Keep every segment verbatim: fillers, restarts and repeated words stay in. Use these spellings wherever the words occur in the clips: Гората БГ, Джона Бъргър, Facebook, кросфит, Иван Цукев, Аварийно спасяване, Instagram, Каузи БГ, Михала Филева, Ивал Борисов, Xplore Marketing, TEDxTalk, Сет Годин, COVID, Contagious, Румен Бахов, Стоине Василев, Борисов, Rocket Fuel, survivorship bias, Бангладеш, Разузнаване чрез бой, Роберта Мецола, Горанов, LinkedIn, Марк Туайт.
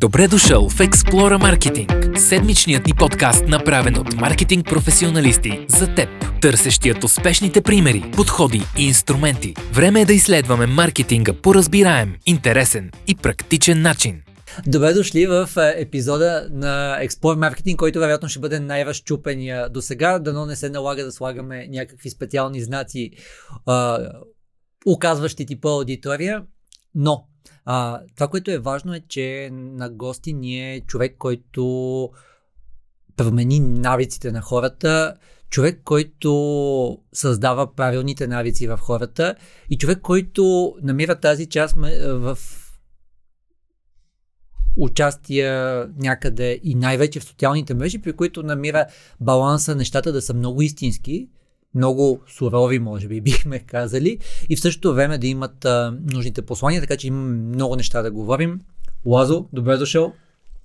Добре дошъл в Xplore Marketing, седмичният ни подкаст, направен от маркетинг професионалисти за теб, търсещият успешните примери, подходи и инструменти. Време е да изследваме маркетинга по разбираем, интересен и практичен начин. Добре дошли в епизода на Xplore Marketing, който вероятно ще бъде най-разчупения до сега, дано не се налага да слагаме някакви специални знаци, а, указващи типа аудитория, но А, това, което е важно, е, че на гости ни е човек, който промени навиците на хората, човек, който създава правилните навици в хората и човек, който намира тази част в участие някъде и най-вече в социалните мрежи, при които намира баланса нещата да са много истински, много сурови, може би, бихме казали, и в същото време да имат а, нужните послания, така че имаме много неща да говорим. Лазо, добре дошъл.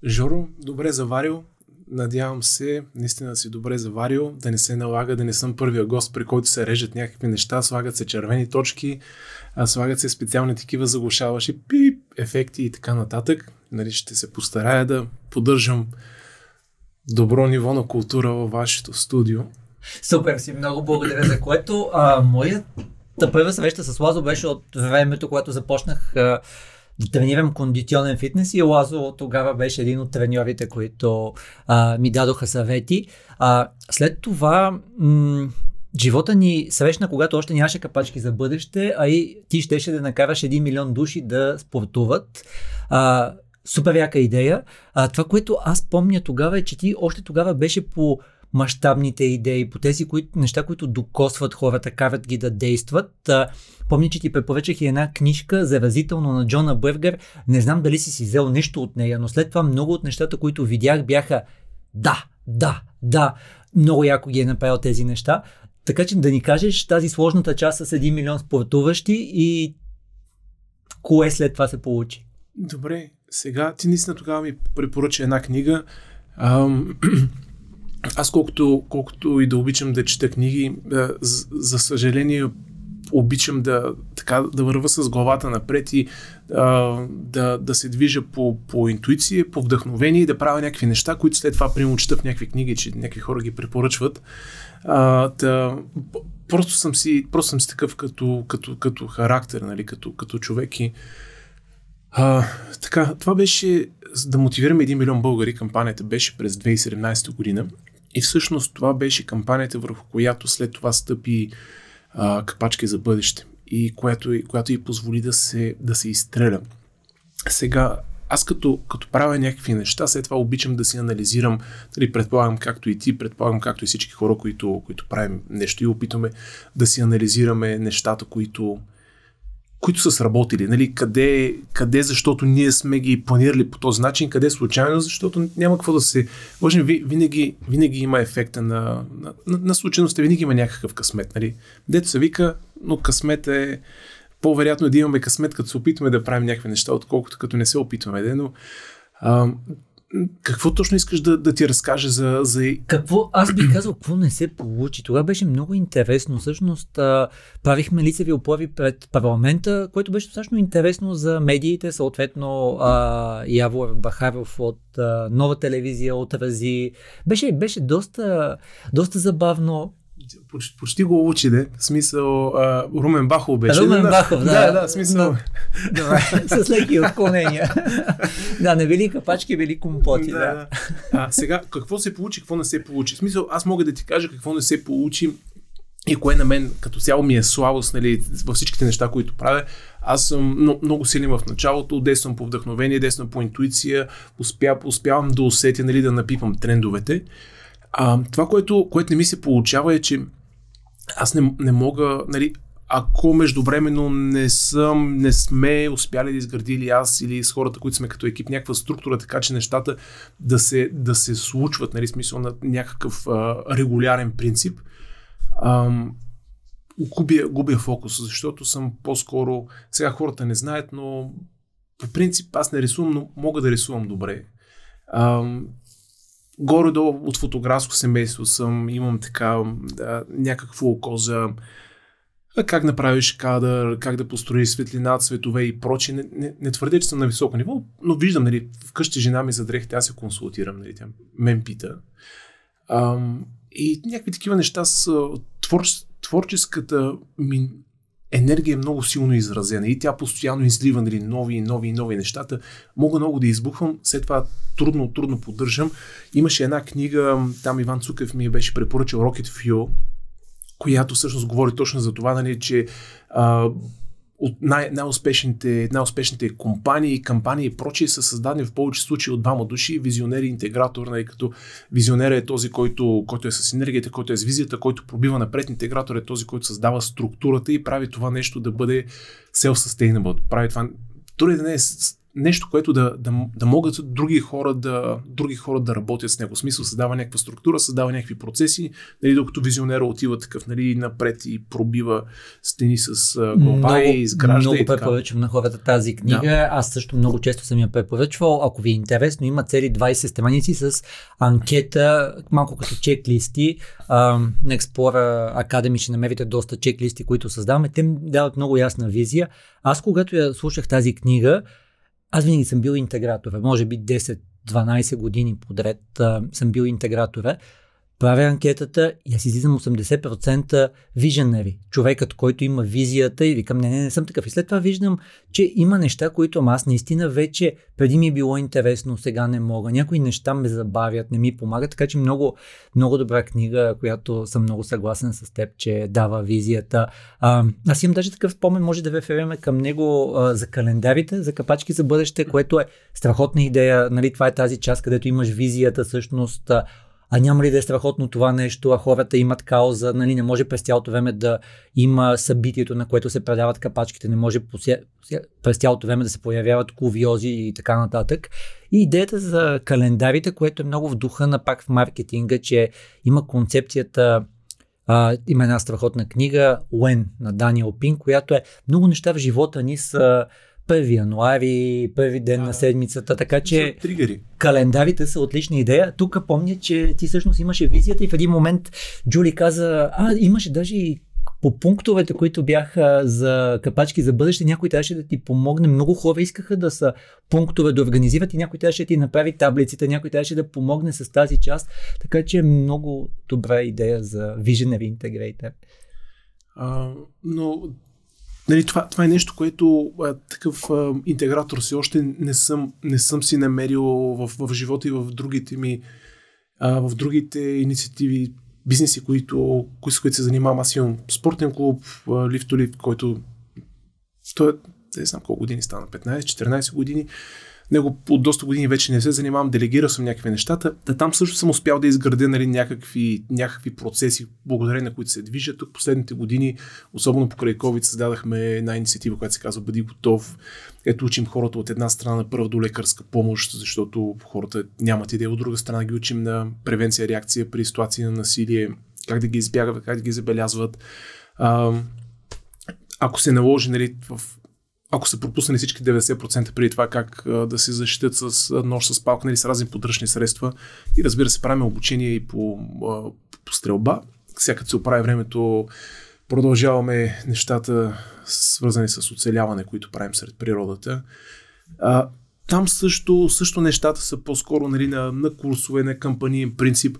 Жоро, добре заварил. Надявам се, наистина си добре заварил, да не се налага, да не съм първия гост, при който се режат някакви неща, слагат се червени точки, а слагат се специални такива заглушаващи пип ефекти и така нататък. Нали, ще се постарая да поддържам добро ниво на култура във вашето студио. Супер си, много благодаря за което. А, моята първа среща с Лазо беше от времето, когато започнах а, да тренирам кондиционен фитнес, и Лазо тогава беше един от треньорите, които а, ми дадоха съвети. А, след това м- живота ни срещна, когато още нямаше капачки за бъдеще, а и ти щеше да накараш един милион души да спортуват. А, супер яка идея. А, това, което аз помня тогава, е, че ти още тогава беше по мащабните идеи, по тези които, неща, които докосват хората, карат ги да действат. Помня, че ти препоръчах и една книжка, заразително, на Джона Бъргър. Не знам дали си си взел нещо от нея, но след това много от нещата, които видях, бяха да, да, да, много яко ги е направил тези неща. Така че да ни кажеш тази сложната част с един милион спортуващи и кое след това се получи? Добре, сега ти наистина тогава ми препоръча една книга. Ам... Аз колкото, колкото и да обичам да чета книги, за, за съжаление обичам да, така, да върва с главата напред и да, да се движа по, по интуиция, по вдъхновение и да правя някакви неща, които след това примерно чета в някакви книги, че някакви хора ги препоръчват. А, да, просто, съм си, просто съм си такъв като, като, като характер, нали, като, като човек и А, така, това беше, да мотивираме един милион българи, кампанията беше през две хиляди и седемнадесета година, и всъщност това беше кампанията, върху която след това стъпи а, Капачки за бъдеще и която, която й позволи да се, да се изстреля. Сега, аз като, като правя някакви неща, след това обичам да си анализирам, дали предполагам както и ти, предполагам както и всички хора, които, които правим нещо и опитаме да си анализираме нещата, които които са сработили, нали, къде, къде, защото ние сме ги планирали по този начин, къде случайно, защото няма какво да се лъжим, винаги, винаги има ефекта на, на, на, на случайността, винаги има някакъв късмет, нали, дето се вика, но късмет е, по-вероятно е да имаме късмет, като се опитваме да правим някакви неща, отколкото като не се опитваме, де, но а, какво точно искаш да, да ти разкажа за, за... Какво? Аз би казал, какво не се получи. Тогава беше много интересно. Всъщност а, правихме лицеви оплави пред парламента, което беше всъщност интересно за медиите. Съответно а, Явор Бахаров от а, Нова телевизия отрази. Беше, беше доста, доста забавно. Почти, почти го учи, де. Смисъл, а, Румен Бахов беше. Румен да, Бахов, да. Да, да, смисъл. Да, да, с леки отклонения. Да, не били капачки, били компоти, да. да. А, сега, какво се получи, какво не се получи? В смисъл, аз мога да ти кажа какво не се получи и кое на мен като цяло ми е слабост, нали, във всичките неща, които правя. Аз съм много, много силен в началото, действам по вдъхновение, действам по интуиция, успя, успявам да усетя, нали, да напипам трендовете. А, това, което, което не ми се получава, е, че аз не, не мога, нали, ако междувременно не съм, не сме успяли да изградили аз или с хората, които сме като екип, някаква структура, така че нещата да се, да се случват, нали, смисъл на някакъв а, регулярен принцип, а, губя, губя фокус, защото съм по-скоро, сега хората не знаят, но по принцип аз не рисувам, но мога да рисувам добре. А, Горе-долу от фотографско семейство съм, имам така да, някакво око за как направиш кадър, как да построиш светлина, цветове и прочее. Не, не, не твърдя, че съм на високо ниво, но виждам, нали, вкъщи жена ми задрехте, аз се консултирам, нали, тя мен пита. Ам, и някакви такива неща с твор, творческата ми енергия е много силно изразена и тя постоянно излива, нали, нови и нови и нови нещата. Мога много да избухвам, след това трудно, трудно поддържам. Имаше една книга, там Иван Цукев ми беше препоръчал Rocket Fuel, която всъщност говори точно за това, нали, че а, от най- най-успешните, най-успешните компании, кампании и прочие са създадени в повече случаи от двама души, визионер и интегратор, нали, като визионер е този, който, който е с енергията, който е с визията, който пробива напред, интегратор е този, който създава структурата и прави това нещо да бъде self-sustainable, прави това, дори да не е нещо, което да, да, да могат други хора да, други хора да работят с него. В смисъл, създава някаква структура, създава някакви процеси, нали, докато визионера отива такъв, нали, напред и пробива стени с глава и изгражда. Много и препоръчвам на хората тази книга. Да. Аз също много често съм я препоръчвал. Ако ви е интересно, има цели двайсет страници с анкета, малко като чек-листи. А, на Explorer Academy ще намерите доста чек-листи, които създаваме. Те ми дават много ясна визия. Аз, когато я слушах тази книга, аз винаги съм бил интегратора, може би десет-дванайсет години подред а, съм бил интегратора, правя анкетата и аз излизам осемдесет процента виженери, човекът, който има визията и викам, не, не, не съм такъв. И след това виждам, че има неща, които аз наистина вече преди ми е било интересно, сега не мога. Някои неща ме забавят, не ми помагат, така че много, много добра книга, която съм много съгласен с теб, че дава визията. А, аз имам даже такъв спомен, може да реферираме към него а, за календарите, за капачки за бъдеще, което е страхотна идея. Нали, това е тази част, където имаш визията, всъщност. А няма ли да е страхотно това нещо, а хората имат кауза, нали, не може през цялото време да има събитието, на което се предават капачките, не може през цялото време да се появяват кувиози и така нататък. И идеята за календарите, което е много в духа на пак в маркетинга, че има концепцията, а, има една страхотна книга When на Daniel Pink, която е много неща в живота ни са първи януари, първи ден а, на седмицата, така че календарите са отлична идея. Тук помня, че ти всъщност имаше визията и в един момент Джули каза, а имаше даже и по пунктовете, които бяха за капачки за бъдеще, някой трябваше да ти помогне. Много хора искаха да са пунктове да организират и някой трябваше да ти направи таблиците, някой трябваше да помогне с тази част, така че е много добра идея за Visionary Integrator. А, но Нали, това, това е нещо, което а, такъв а, интегратор си още не съм, не съм си намерил в, в живота и в другите ми, а, в другите инициативи, бизнеси, които, с които се занимавам. Аз имам спортен клуб, Лифтолив, който той е, не знам колко години стана, петнайсет-четиринайсет години. Него от доста години вече не се занимавам, делегирал съм някакви нещата. Да, там също съм успял да изградя, нали, някакви, някакви процеси, благодарение на които се движат. Тук последните години, особено покрай COVID, създадахме една инициатива, която се казва Бъди готов. Ето учим хората от една страна първо до лекарска помощ, защото хората нямат идея, от друга страна ги учим на превенция, реакция при ситуации на насилие, как да ги избягат, как да ги забелязват. А, ако се наложи, нали, в Ако са пропуснали всички деветдесет процента преди това, как а, да се защитят с нож, с палка, нали, с разни подръчни средства. И разбира се, правим обучение и по, а, по стрелба. Сега като се оправи времето, продължаваме нещата, свързани с оцеляване, които правим сред природата. А, там също, също нещата са по-скоро, нали, на, на курсове, на кампаниен принцип.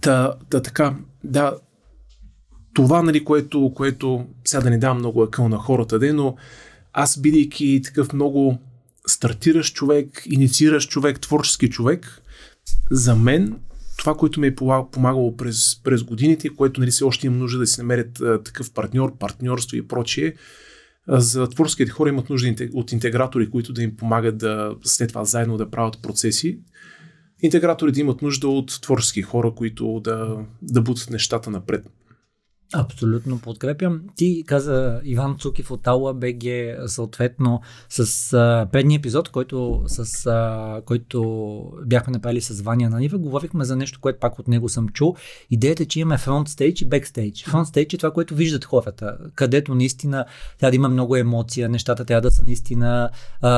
Та, та така, да... Това, нали, което, което сега да не давам много акъл на хората, де, но аз, бидейки такъв много стартиращ човек, иницииращ човек, творчески човек, за мен това, което ми е помагало през, през годините, което, нали, се още им нужда да си намерят а, такъв партньор, партньорство и прочие, а, за творческите хора имат нужда от интегратори, които да им помагат да след това заедно да правят процеси. Интеграторите имат нужда от творчески хора, които да, да бутат нещата напред. Абсолютно подкрепям. Ти каза Иван Цукев от аула точка би джи, съответно с а, предния епизод, който, с, а, който бяхме направили с Ваня Ананиева, говорихме за нещо, което пак от него съм чул. Идеята е, че имаме фронт стейдж и бек стейдж. Фронт стейдж е това, което виждат хората, където наистина трябва да има много емоция, нещата трябва да са наистина а,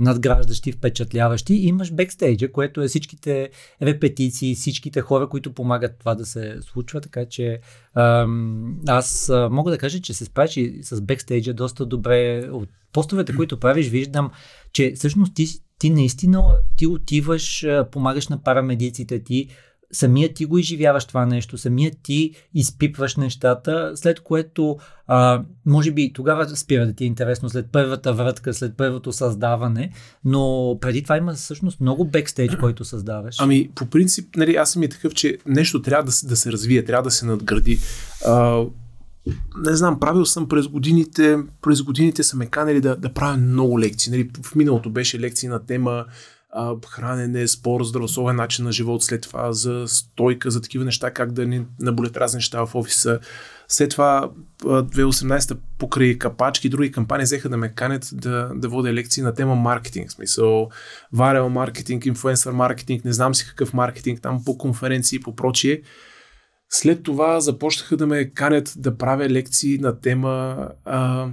надграждащи, впечатляващи. И имаш бек стейджа, което е всичките репетиции, всичките хора, които помагат това да се случва, така че Аз мога да кажа, че се справиш и с бекстейджа доста добре. От постовете, които правиш, виждам, че всъщност ти, ти наистина ти отиваш, помагаш на парамедиците, ти самия ти го изживяваш това нещо, самия ти изпипваш нещата, след което а, може би тогава спира да ти е интересно след първата вратка, след първото създаване, но преди това има всъщност много бекстейдж, който създаваш. Ами по принцип, нали, аз съм и такъв, че нещо трябва да се, да се развие, трябва да се надгради. А, не знам, правил съм през годините, през годините са ме канали да, да правя много лекции. Нали, в миналото беше лекции на тема хранене, спор, здравословен начин на живот, след това за стойка, за такива неща, как да ни наболят разни неща в офиса. След това две хиляди и осемнадесета покрай Капачки и други кампании взеха да ме канят да, да водя лекции на тема маркетинг, в смисъл варел маркетинг, инфлуенсър маркетинг, не знам си какъв маркетинг, там по конференции и по прочие. След това започнаха да ме канят да правя лекции на тема а,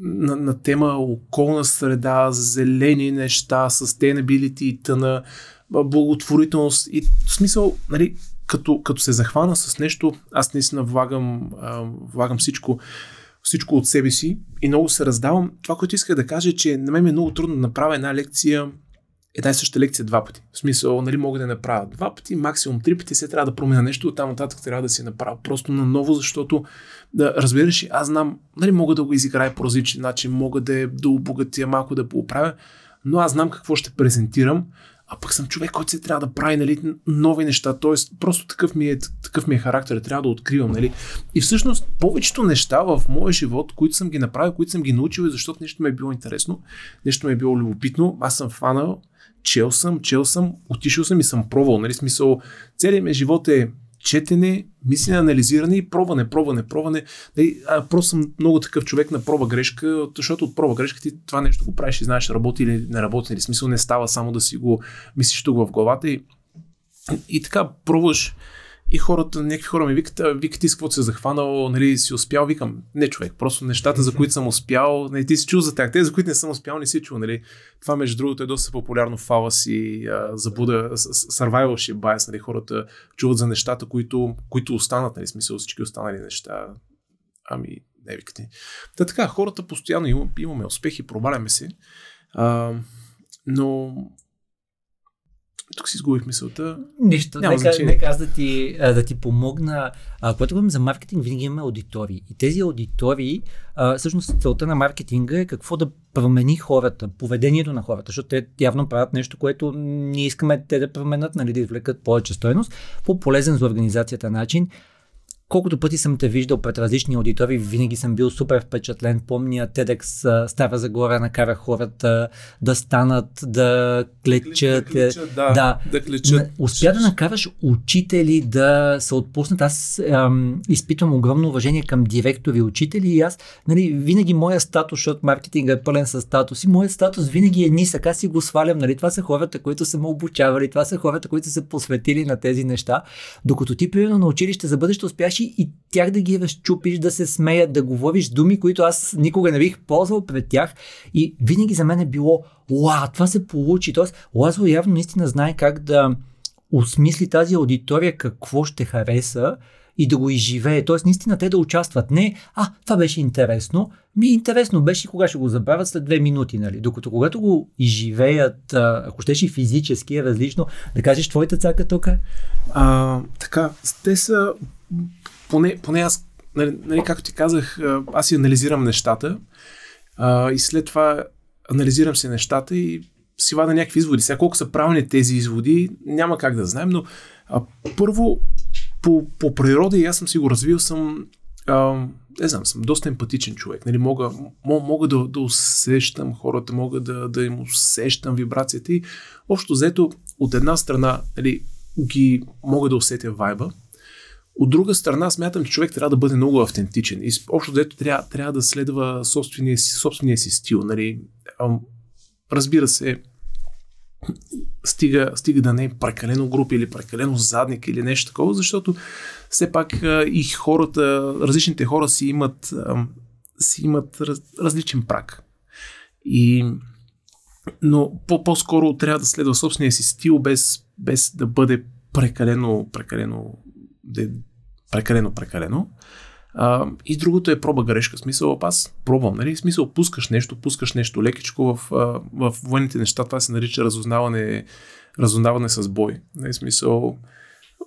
На, на тема околна среда, зелени неща, sustainability и тъна, благотворителност и в смисъл, нали, като, като се захвана с нещо, аз наистина влагам, а, влагам всичко, всичко от себе си и много се раздавам. Това, което исках да кажа, е, че на мен е много трудно да направя една лекция, една и съща лекция два пъти. В смисъл, нали, мога да направя два пъти, максимум три пъти, се трябва да променя нещо, оттам нататък трябва да си направя просто наново, защото да разбираш, аз знам, нали, мога да го изиграя по различен начин, мога да, да обогатя малко, да поправя, но аз знам какво ще презентирам, а пък съм човек, който се трябва да прави, нали, нови неща, т.е. просто такъв ми, е, такъв ми е характер, трябва да откривам. Нали. И всъщност повечето неща в моя живот, които съм ги направил, които съм ги научил, защото нещо ми е било интересно, нещо ми е било любопитно, аз съм фанал, чел съм, чел съм, отишъл съм и съм пробвал. Нали, смисъл, целият ми живот е четене, мислене, анализиране и пробване, пробване, пробване. Нали, просто съм много такъв човек на проба грешка, защото от проба грешка ти това нещо го правиш и знаеш, работи или не работи. Нали, смисъл, не става само да си го мислиш тук в главата и, и така пробваш. И хората, някакви хора ми викат, викат ти с какво се захванал, нали, си успял, викам, не човек, просто нещата, за които съм успял, нали, ти си чул за тях, те, за които не съм успял, не си чул, нали, това между другото е доста популярно в фала си, забуда, survivorship bias, нали, хората чуват за нещата, които, които останат, нали, смисъл всички останали неща, ами не викат ни. Та така, хората постоянно имам, имаме успехи, пробаляме се, а, но... Тук си изгубих мисълта. Нищо, нека, нека аз да ти, да ти помогна. А, когато говорим за маркетинг, винаги имаме аудитории. И тези аудитории, а, всъщност целта на маркетинга е какво да промени хората, поведението на хората, защото те явно правят нещо, което ние искаме те да променят, нали, да извлекат повече стойност, по полезен за организацията начин. Колкото пъти съм те виждал пред различни аудитории, винаги съм бил супер впечатлен. Помня TEDx Стара Загора, накара хората да станат, да клечат. Да, клечат, да, да. да клечат. Успя да накараш учители да се отпуснат. Аз ам, изпитвам огромно уважение към директори, учители и аз, нали, винаги моя статус, защото маркетинга е пълен със статуси, моят статус винаги е нисък, аз си го свалям. Нали? Това са хората, които са ме обучавали, това са хората, които са посветили на тези неща. Докато ти, примерно, на училище за бъдеще успяш и тях да ги разчупиш, да се смеят, да говориш думи, които аз никога не бих ползвал пред тях и винаги за мен е било, уау, това се получи. Тоест, Лазо явно наистина знае как да осмисли тази аудитория, какво ще хареса и да го изживее. Тоест, наистина те да участват. Не, а, това беше интересно. Ми интересно беше, кога ще го забравят след две минути, нали? Докато когато го изживеят, ако щеш и физически е различно, да кажеш твоята цака тук? А, така, те са... Поне, поне аз, нали, нали, както ти казах, аз си анализирам нещата а, и след това анализирам си нещата и си вада някакви изводи. Сега колко са правилни тези изводи, няма как да знаем, но а, първо по, по природа и аз съм си го развил, съм, а, не знам, съм доста емпатичен човек. Нали, мога мога да, да усещам хората, мога да, да им усещам вибрацията и общо взето от една страна, нали, ги мога да усетя вайба. От друга страна, смятам, че човек трябва да бъде много автентичен и общо дето трябва, трябва да следва собствения си, собствения си стил. Нали? Разбира се, стига, стига да не е прекалено груб или прекалено задник или нещо такова, защото все пак и хората, различните хора си имат, си имат раз, различен праг. И, но по-скоро трябва да следва собствения си стил, без, без да бъде прекалено прекалено да е прекалено, прекалено. А, и другото е проба грешка. Смисъл, аз пробвам, нали? Смисъл, пускаш нещо, пускаш нещо лекичко в, в военните неща. Това се нарича разузнаване, разузнаване с бой. Нали? Смисъл,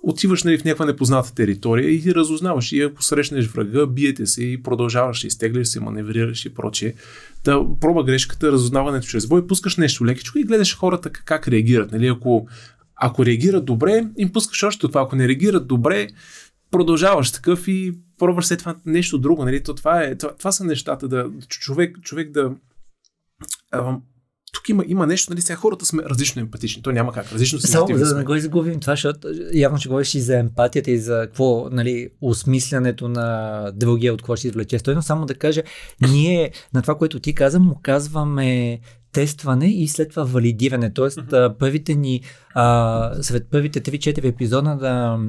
отиваш, нали, в някаква непозната територия и ти разузнаваш. И ако срещнеш врага, биете се и продължаваш, изтегляш се, маневрираш и прочее. Та проба грешката, разузнаването чрез бой, пускаш нещо лекичко и гледаш хората как, как реагират. Нали? Ако, ако реагират добре, им пускаш още това. Ако не реагират добре, продължаваш такъв и пробваш след това нещо друго. Нали? То това, е, това, това са нещата. Да, човек, човек да... А, тук има, има нещо, нали, сега хората сме различно емпатични. То няма как. Различно сме. Само, за да не го изгубим това, защото явно ще говориш и за емпатията и за какво, нали, осмислянето на другия, от какво ще извлече стойност. Само да кажа, ние на това, което ти каза, му казваме тестване и след това валидиране. Тоест, mm-hmm. първите ни, а, след първите три-четири епизода на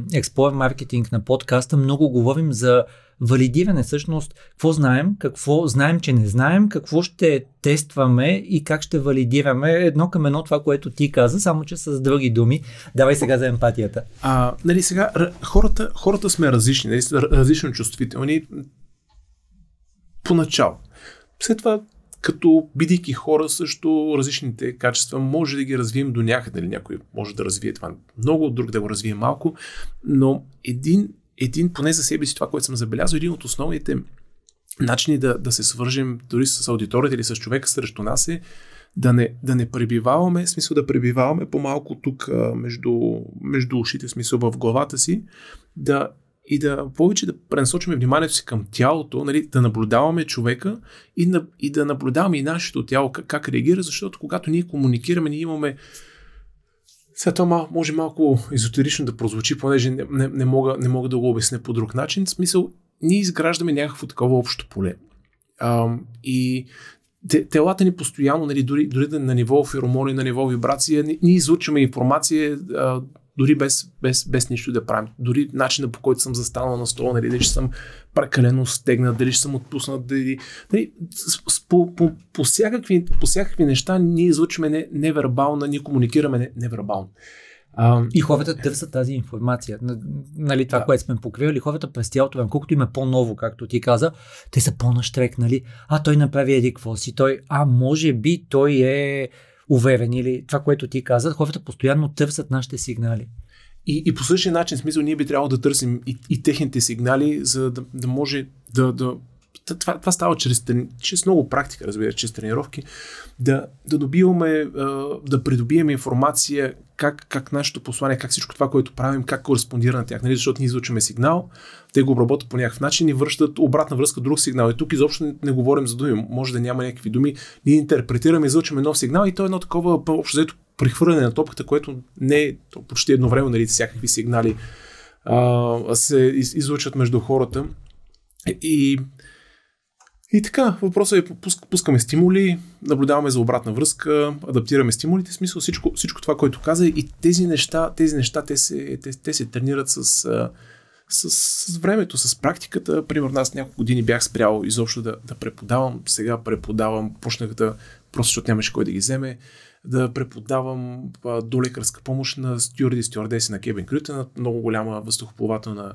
Xplore Marketing на подкаста много говорим за валидиране. Всъщност, какво знаем, какво знаем, че не знаем, какво ще тестваме и как ще валидираме. Едно към едно това, което ти каза, само че с други думи. Давай сега за емпатията. А, нали сега, хората, хората сме различни, нали, различно чувствителни поначало. След това, като бидейки хора, също различните качества може да ги развием до някъде. Или някой може да развие това много, друг да го развие малко, но един, един поне за себе си, това, което съм забелязал, един от основните начини да, да се свържем дори с аудиторията или с човека срещу нас е да не, да не пребиваваме, в смисъл да пребиваваме по-малко тук между, между ушите, в смисъл в главата си, да... и да повече да пренасочваме вниманието си към тялото, нали, да наблюдаваме човека и, на, и да наблюдаваме и нашето тяло, как, как реагира, защото когато ние комуникираме, ние имаме... Сега това мал, може малко езотерично да прозвучи, понеже не, не, не, мога, не мога да го обясня по друг начин. В смисъл, ние изграждаме някакво такова общо поле. А, и телата ни постоянно, нали, дори, дори да на ниво феромони, на ниво вибрация, ние излучваме информация... А, дори без, без, без нищо да правим. Дори начина, по който съм застанал на стола, нали, дали ще съм прекалено стегнат, дали ще съм отпуснат, дали, дали, по, по, по, всякакви, по всякакви неща ние излучваме невербално, ние комуникираме невербално. А, и хората търсят тази информация. Нали, това, да. Което сме покривали, хората през цялото време, колкото им е по-ново, както ти каза, те са по-наштрекнали. А той направи еди какво си, той, а може би той е... уверен или това, което ти каза, хората постоянно търсят нашите сигнали. И, и по същия начин, смисъл, ние би трябвало да търсим и, и техните сигнали, за да, да може да... да това, това става чрез, чрез много практика, разбира, чрез тренировки, да, да добиваме, да придобием информация как, как нашето послание, как всичко това, което правим, как кореспондира на тях, нали? Защото ние излучваме сигнал, те го обработват по някакъв начин и връщат обратна връзка, друг сигнал. И тук изобщо не, не говорим за думи, може да няма някакви думи, ние интерпретираме, излучваме нов сигнал и то е едно такова общо взето прехвърляне на топката, което не е почти едновременно, нали, всякакви сигнали а, се из, излучват между хората. И И така, въпросът е, пускаме стимули, наблюдаваме за обратна връзка, адаптираме стимулите, в смисъл всичко, всичко това, което каза, и тези неща, тези неща те, се, те, те се тренират с, с, с времето, с практиката. Примерно аз няколко години бях спрял изобщо да, да преподавам, сега преподавам, почнах да, просто защото нямаше кой да ги вземе, да преподавам а, до лекарска помощ на стюарди, стюардеси на Кебен Крютен, много голяма въздухоплавателна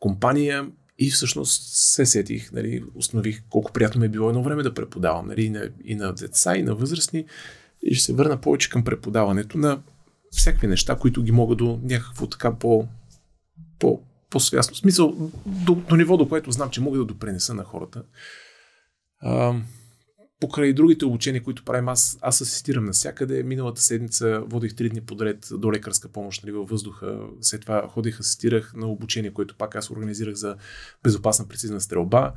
компания. И всъщност се сетих, нали, установих колко приятно ми е било едно време да преподавам, нали, и, на, и на деца, и на възрастни. И ще се върна повече към преподаването на всякакви неща, които ги мога до някакво така по, по, по-свясно. В смисъл, до, до ниво, до което знам, че мога да допренеса на хората. А, покрай другите обучения, които правим, аз, аз асистирам навсякъде. Миналата седмица водих три дни подред до лекарска помощ, нали, във въздуха. След това ходих, асистирах на обучение, което пак аз организирах за безопасна прецизна стрелба.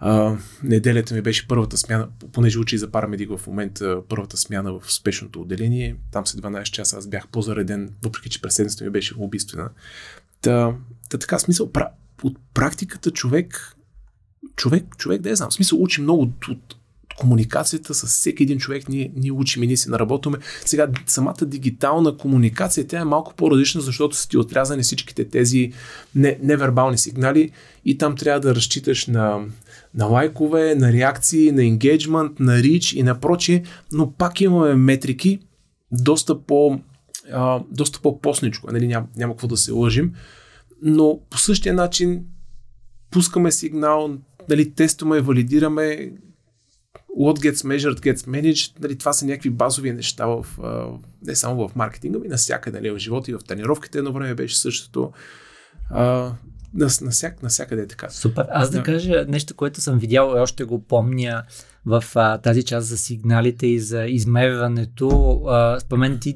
А, неделята ми беше първата смяна, понеже учи за парамедик в момента, първата смяна в спешното отделение. Там след дванайсет часа аз бях по-зареден, въпреки че преседенството ми беше убийствена. Та, та така, смисъл, от практиката човек, човек, човек да я знам. В смисъл, учи много от комуникацията с всеки един човек, ние, ние учим и ние се наработваме. Сега самата дигитална комуникация, тя е малко по-различна, защото са ти отрязани всичките тези не, невербални сигнали и там трябва да разчиташ на, на лайкове, на реакции, на енгейджмент, на рич и на прочие, но пак имаме метрики доста по, а, доста по-посничко, нали? Няма, няма какво да се лъжим. но по същия начин пускаме сигнал, нали, тестваме, валидираме. What gets measured, gets managed. Нали, това са някакви базови неща в, не само в маркетинга, но и навсякъде, нали, в живота и в тренировките. Едно време беше същото. А, насяк, насякъде е така. Супер. Аз да, да кажа нещо, което съм видял и още го помня в а, тази част за сигналите и за измерването. Спомен, ти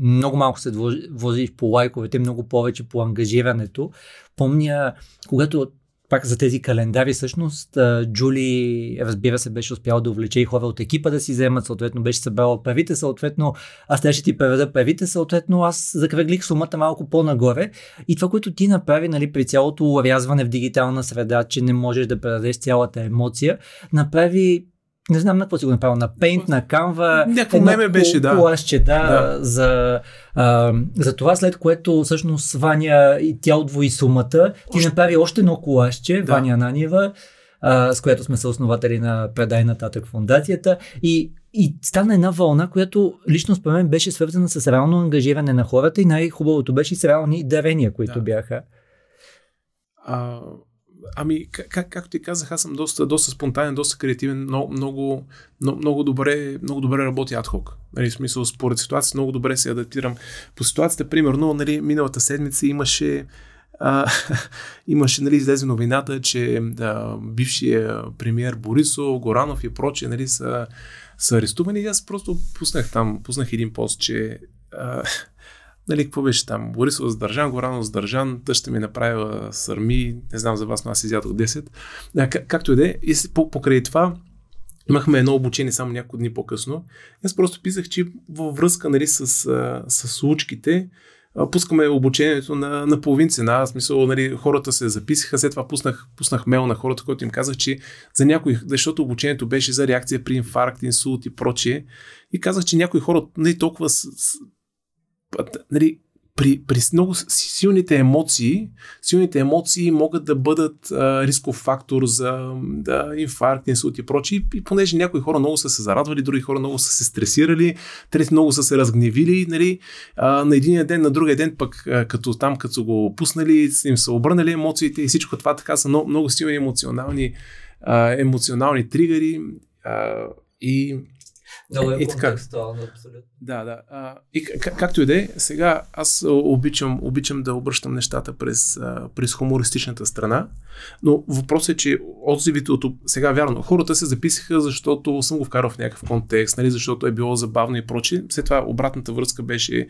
много малко се возиш по лайковете, много повече по ангажирането. Помня, когато пак за тези календари, всъщност Джули, разбира се, беше успяла да увлече и хора от екипа да си вземат, съответно беше събрала парите, съответно аз трябваше ти преведа парите, съответно аз закръглих сумата малко по-нагоре. И това, което ти направи, нали, при цялото рязване в дигитална среда, че не можеш да предадеш цялата емоция, направи, не знам на какво си го направил, на Paint, на Canva, някакво меме беше, да. Плащче, да, да. За, а, за това, след което всъщност Ваня и тя удвои сумата, ти още... направи още едно колажче, да. Ваня Ананиева, а, с която сме съоснователи на Предай нататък фондацията, и, и стана една вълна, която лично според мен беше свързана с реално ангажиране на хората и най-хубавото беше и с реални дарения, които да. бяха. А... Ами, как, както ти казах, аз съм доста, доста спонтанен, доста креативен, но много, много, много добре, много добре работя адхок. Нали, в смисъл, според ситуацията, много добре се адаптирам. По ситуацията, примерно, нали, миналата седмица имаше, а, имаше, нали, излезе новината, че да, бившия премиер Борисов, Горанов и прочие, нали, са, са арестувани. И аз просто пуснах там, пуснах един пост, че... А, нали, какво беше там? Борисов задържан, Горанов задържан, тъща ми направила сърми, не знам за вас, но аз изядох десет. А, как, както и да е, и покрай това имахме едно обучение само няколко дни по-късно. Аз просто писах, че във връзка, нали, с, с случките пускаме обучението на, на половин цена. В смисъл, нали, хората се записаха, след това пуснах, пуснах мейл на хората, който им казах, че за някои, защото обучението беше за реакция при инфаркт, инсулт и прочие. И казах, че някои хора не толкова... С, Нали, при, при много силните емоции, силните емоции могат да бъдат а, рисков фактор за да, инфаркт, инсулт и прочие. И понеже някои хора много са се зарадвали, други хора много са се стресирали, трети много са се разгневили, нали, а, на единия ден, на другия ден пък а, като там, като са го пуснали, им са обърнали емоциите и всичко това така са много, много силни емоционални, а, емоционални тригъри а, и... Много е контекстуално, абсолютно. Да, да. А, и как, както и да е, сега аз обичам, обичам да обръщам нещата през, през хумористичната страна, но въпросът е, че отзивите от... Сега, вярно, хората се записаха, защото съм го вкарал в някакъв контекст, нали, защото е било забавно и прочее. След това обратната връзка беше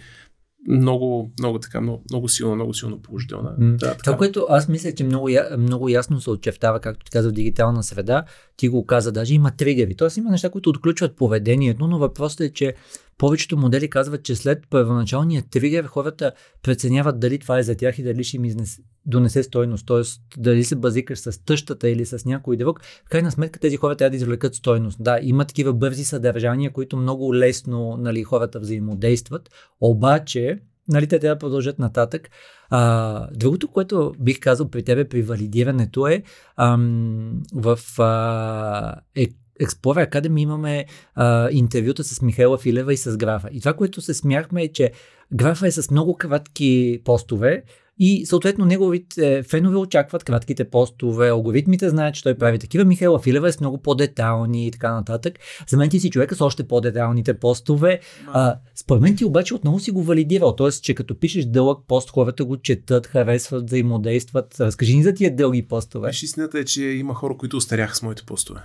много, много така, много, много силно, много силно положителна. Mm. Да, това, което аз мисля, че много, много ясно се отчертава, както ти каза, в дигитална среда, ти го каза, даже има тригери. Тоест има неща, които отключват поведението, но въпросът е, че повечето модели казват, че след първоначалния тригер хората преценяват дали това е за тях и дали ще им изнесе, донесе стойност, т.е. дали се базикаш с тъщата или с някой друг. В крайна сметка тези хора трябва да извлекат стойност. Да, има такива бързи съдържания, които много лесно, нали, хората взаимодействат, обаче, нали, те трябва да продължат нататък. А, другото, което бих казал при тебе при валидирането е ам, в а, е Explorer Academy имаме а, интервюта с Михала Филева и с Графа. И това, което се смяхме е, че Графа е с много кратки постове и съответно неговите фенове очакват кратките постове, алгоритмите знаят, че той прави такива. Михала Филева е с много по-детални и така нататък. За мен ти си човека с още по-деталните постове. А, според мен ти обаче отново си го валидирал. Тоест, че като пишеш дълъг пост, хората го четат, харесват, взаимодействат. Разкажи ни за тия дълги постове. Истината е, че има хора, които устаряха с моите постове.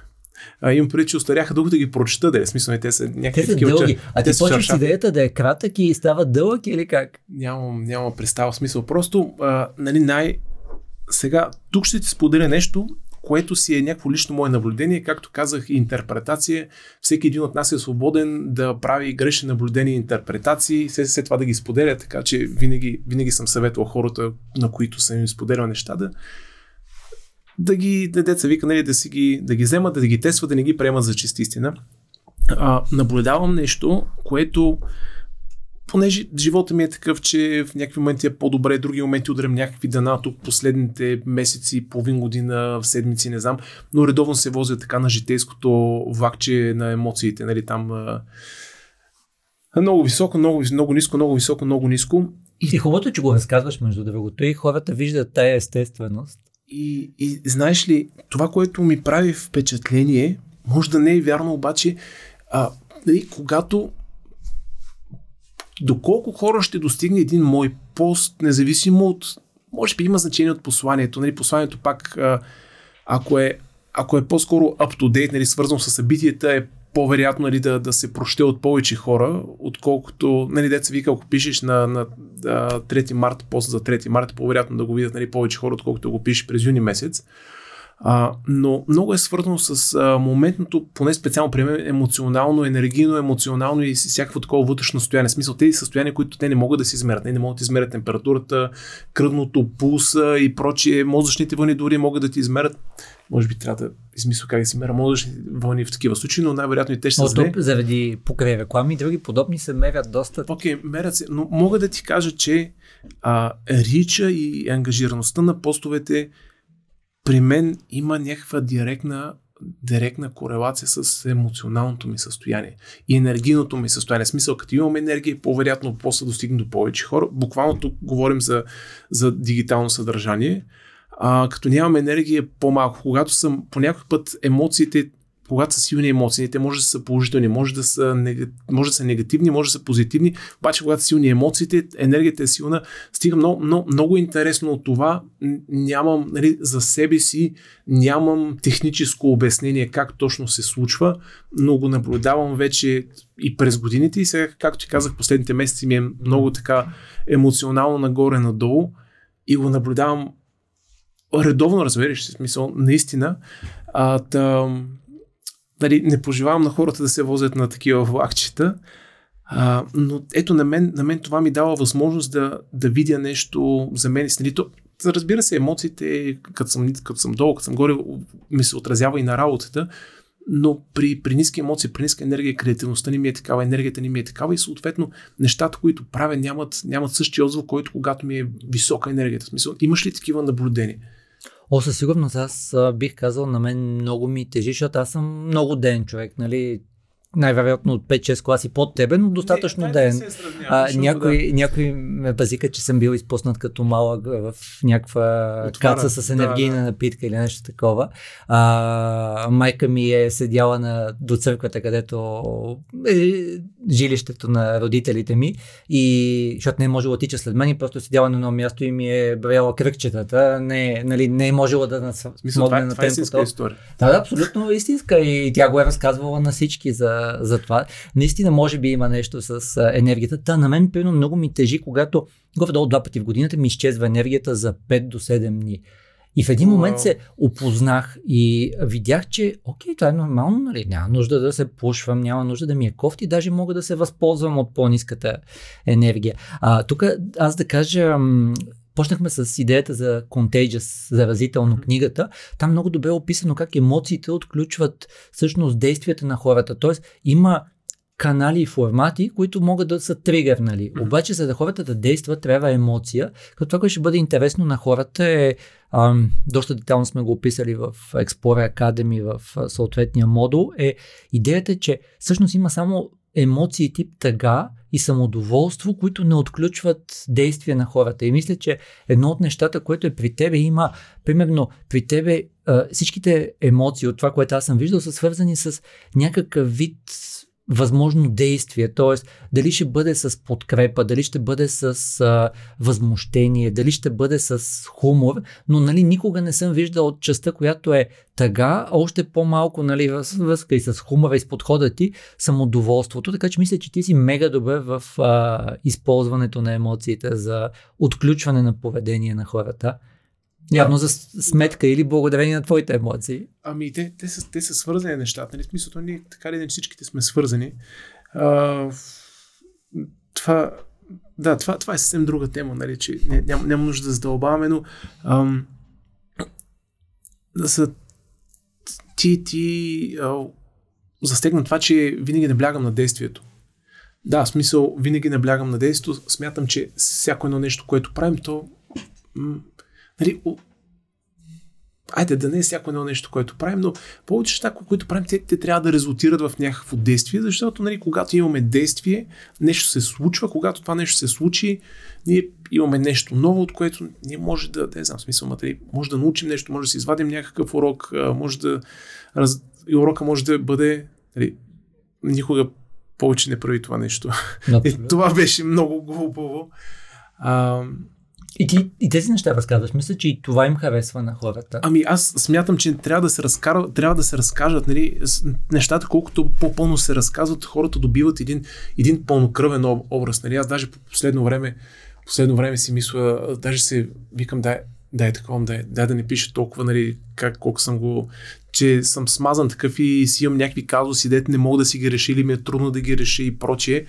А, им преди, че устаряха, докато ги прочета, да е смисъл, и те са някакви те са такива, дълги. Че, а ти почваш с идеята да е кратък и става дълъг или как? Нямам, нямам представа смисъл. Просто, а, нали, най... Сега, тук ще ти споделя нещо, което си е някакво лично мое наблюдение, както казах, интерпретация. Всеки един от нас е свободен да прави грешни наблюдения и интерпретации, след, след това да ги споделя, така че винаги, винаги съм съветвал хората, на които съм им споделял неща, да... да ги, да деца вика, нали, да си ги, да ги вземат, да ги тестват, да не ги приемат за чиста истина. А, наблюдавам нещо, което, понеже живота ми е такъв, че в някакви моменти е по-добре, в други моменти удрям някакви дана, тук последните месеци, половин година, седмици, не знам, но редовно се возя така на житейското влакче на емоциите, нали, там а, много високо, много, много ниско, много високо, много ниско. И хубавото, че го разказваш, между другото, и хората виждат тая естественост. И, и знаеш ли, това, което ми прави впечатление, може да не е вярно, обаче, а, нали, когато доколко хора ще достигне един мой пост, независимо от, може би има значение от посланието, нали, посланието пак, а, ако, е, ако е по-скоро up-to-date, нали, свързано с събитията, е по-вероятно, нали, да, да се прочете от повече хора, отколкото, нали, деца вика, ако пишеш на, на, на трети март, после за трети март, по-вероятно да го видят, нали, повече хора, отколкото го пишеш през юни месец. А, но много е свързано с а, моментното, поне специално при мен, емоционално, енергийно, емоционално и всякакво такова вътрешно състояние. В смисъл, тези състояния, които те не могат да се измерят. Не, не могат да измерят температурата, кръвното, пулса и прочие. Мозъчните вълни дори могат да ти измерят. Може би трябва да измисля как да се меря мозъчни вълни в такива случаи, но най-вероятно и те ще се зле. Заради покрай реклами и други подобни се мерят доста. Окей, okay, мерят се, но мога да ти кажа, че а, рича и ангажираността на постовете при мен има някаква директна, директна корелация с емоционалното ми състояние и енергийното ми състояние. В смисъл, като имам енергия, по-вероятно после достигна до повече хора. Буквално тук говорим за, за дигитално съдържание. А, като нямам енергия, по-малко. Когато съм, по някой път емоциите, когато са силни емоции, те може да са положителни, може да са, нег... може да са негативни, може да са позитивни, обаче когато са силни емоциите, енергията е силна, стига много, много, много интересно от това, нямам, нали, за себе си, нямам техническо обяснение как точно се случва, но го наблюдавам вече и през годините и сега, както ти казах, последните месеци ми е много така емоционално нагоре-надолу и го наблюдавам редовно, разбереш се, смисъл, наистина, а, тъм... Нали, не пожелавам на хората да се возят на такива влакчета, а, но ето на мен, на мен това ми дава възможност да, да видя нещо за мен. Нали, то, разбира се, емоциите, като съм, като съм долу, като съм горе, ми се отразява и на работата, но при, при ниски емоции, при ниска енергия, креативността ни ми е такава, енергията ни ми е такава и съответно нещата, които правя, нямат, нямат същия отзвук, който когато ми е висока енергията. В смисъл, имаш ли такива наблюдения? О, със сигурност, аз а, бих казал, на мен много ми тежи, защото аз съм много ден човек, нали, най-вероятно от пет-шест класи под тебе, но достатъчно не, ден. Не сравнявам, а, някой, да. Някой ме пазика, че съм бил изпуснат като малък в някаква отвара, каца с енергийна да, да. напитка или нещо такова. А, майка ми е седяла на, до църквата, където е жилището на родителите ми, и, защото не е можела тича след мен и просто седяла на едно място и ми е брояла кръгчетата. Не, нали, не е можела да насмогне на темпото. История. Да, да, абсолютно истинска и тя го е разказвала на всички за за това. Наистина може би има нещо с енергията. Та на мен примерно много ми тежи, когато горе-долу два пъти в годината ми изчезва енергията за пет до седем дни. И в един момент се опознах и видях, че окей, това е нормално, нали? Няма нужда да се пушвам, няма нужда да ми е кофти, даже мога да се възползвам от по-ниската енергия. А, тук аз да кажа, почнахме с идеята за Contagious, заразително книгата. Там много добре е описано как емоциите отключват всъщност действията на хората. Тоест има канали и формати, които могат да са тригърнали. Обаче за да хората да действат трябва емоция. Като това, което ще бъде интересно на хората е, ам, доста детално сме го описали в Explorer Academy, в съответния модул, е идеята, че всъщност има само емоции тип тъга и самодоволство, които не отключват действия на хората. И мисля, че едно от нещата, което е при тебе, има, примерно, при тебе всичките емоции от това, което аз съм виждал, са свързани с някакъв вид възможно действие, т.е. дали ще бъде с подкрепа, дали ще бъде с а, възмущение, дали ще бъде с хумор, но нали, никога не съм виждал от частта, която е тъга, а още по-малко, нали, връзка и с хумора и с подхода ти, самодоволството, така че мисля, че ти си мега добър в а, използването на емоциите за отключване на поведение на хората. Явно за сметка или благодарение на твоите емоции. Ами те, те, са, те са свързани нещата. Нали? В смисъл, ние така ли не всичките сме свързани. А, това, да, това, това е съвсем друга тема, нали? Че не, ням, няма нужда да задълбаваме, но ам, да са ти, ти а, застегна това, че винаги наблягам на действието. Да, в смисъл, винаги наблягам на действието. Смятам, че всяко едно нещо, което правим, то... М- Нали, айде да не е всяко едно нещо, което правим, но повече неща, които правим, те, те трябва да резултират в някакво действие, защото нали, когато имаме действие, нещо се случва, когато това нещо се случи, ние имаме нещо ново, от което ние може да, не знам смисъл, матери, може да научим нещо, може да си извадим някакъв урок, може да, раз, и урока може да бъде, нали, никога повече не прави това нещо. И това беше много глупаво. А, И, ти, и тези неща разказваш. Мисля, че и това им харесва на хората. Ами аз смятам, че трябва да се, разкарва, трябва да се разкажат. Нали, нещата, колкото по-пълно се разказват, хората добиват един, един пълнокръвен образ. Нали, аз даже по последно време, последно време си мисля, даже се викам, дай, дай такова, дай, дай да не пише толкова, нали, как, колко съм го... че съм смазан такъв и си имам някакви казуси, дете не мога да си ги реши или ми е трудно да ги реши и прочее.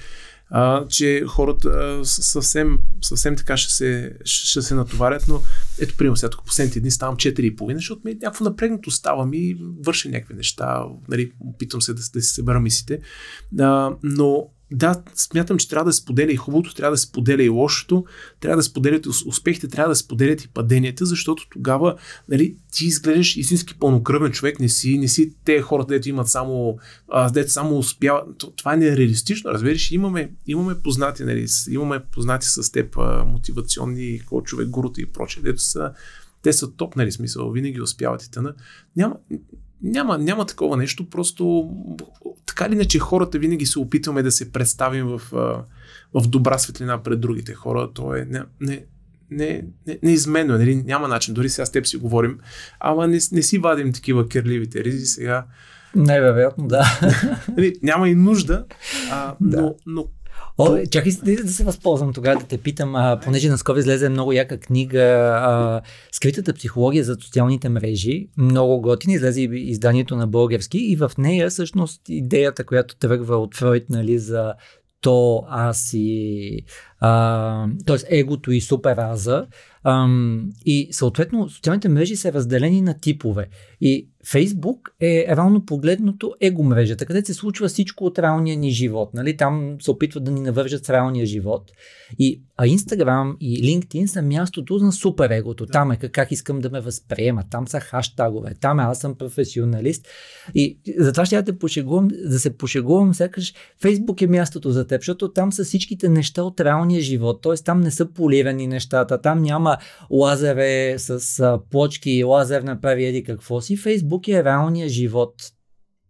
А, че хората съвсем, съвсем така ще се, ще се натоварят, но ето примерно сега тук последните дни ставам четири и половина, защото ми някакво напрегнато ставам и върши някакви неща, нали, опитвам се да, да си събера мислите, а, но да, смятам, че трябва да споделя и хубавото, трябва да споделя и лошото, трябва да споделят успехите, трябва да споделят и паденията, защото тогава, нали, ти изглеждаш истински пълнокръвен човек, не си, не си те хората, дето имат само, а, дето само успяват. Това не е реалистично, разбираш, имаме, имаме познати, нали, имаме познати с теб а, мотивационни коучове, гурута и прочее, дето са, те са топ, нали, смисъл, винаги успяват и тъна. Няма... Няма, няма такова нещо, просто така или иначе хората винаги се опитваме да се представим в, в добра светлина пред другите хора, то е не, не, не, не, неизменно, нали? Няма начин, дори сега с теб си говорим, ама не, не си вадим такива кирливите ризи сега. Най-вероятно, да. Нали, няма и нужда, а, да. но... но О, чакай да се възползвам тогава да те питам, а, понеже наскоро излезе много яка книга а, Скритата психология за социалните мрежи, много готина, излезе изданието на български и в нея всъщност идеята, която тръгва от Фройд, нали, за то, аз и а, т.е. егото и супераза, Ам, и съответно социалните мрежи са разделени на типове и Фейсбук е реално погледното его мрежата, където се случва всичко от реалния ни живот, нали? Там се опитват да ни навържат с реалния живот, и, а Инстаграм и LinkedIn са мястото на супер егото, да. Там е как, как искам да ме възприема, там са хаштагове, там е аз съм професионалист и затова ще я да, пошегувам, да се пошегувам, сякаш Фейсбук е мястото за теб, защото там са всичките неща от реалния живот, т.е. там не са полирани нещата, там няма Лазер е с а, плочки, Лазер направи еди какво си. Фейсбук е реалния живот,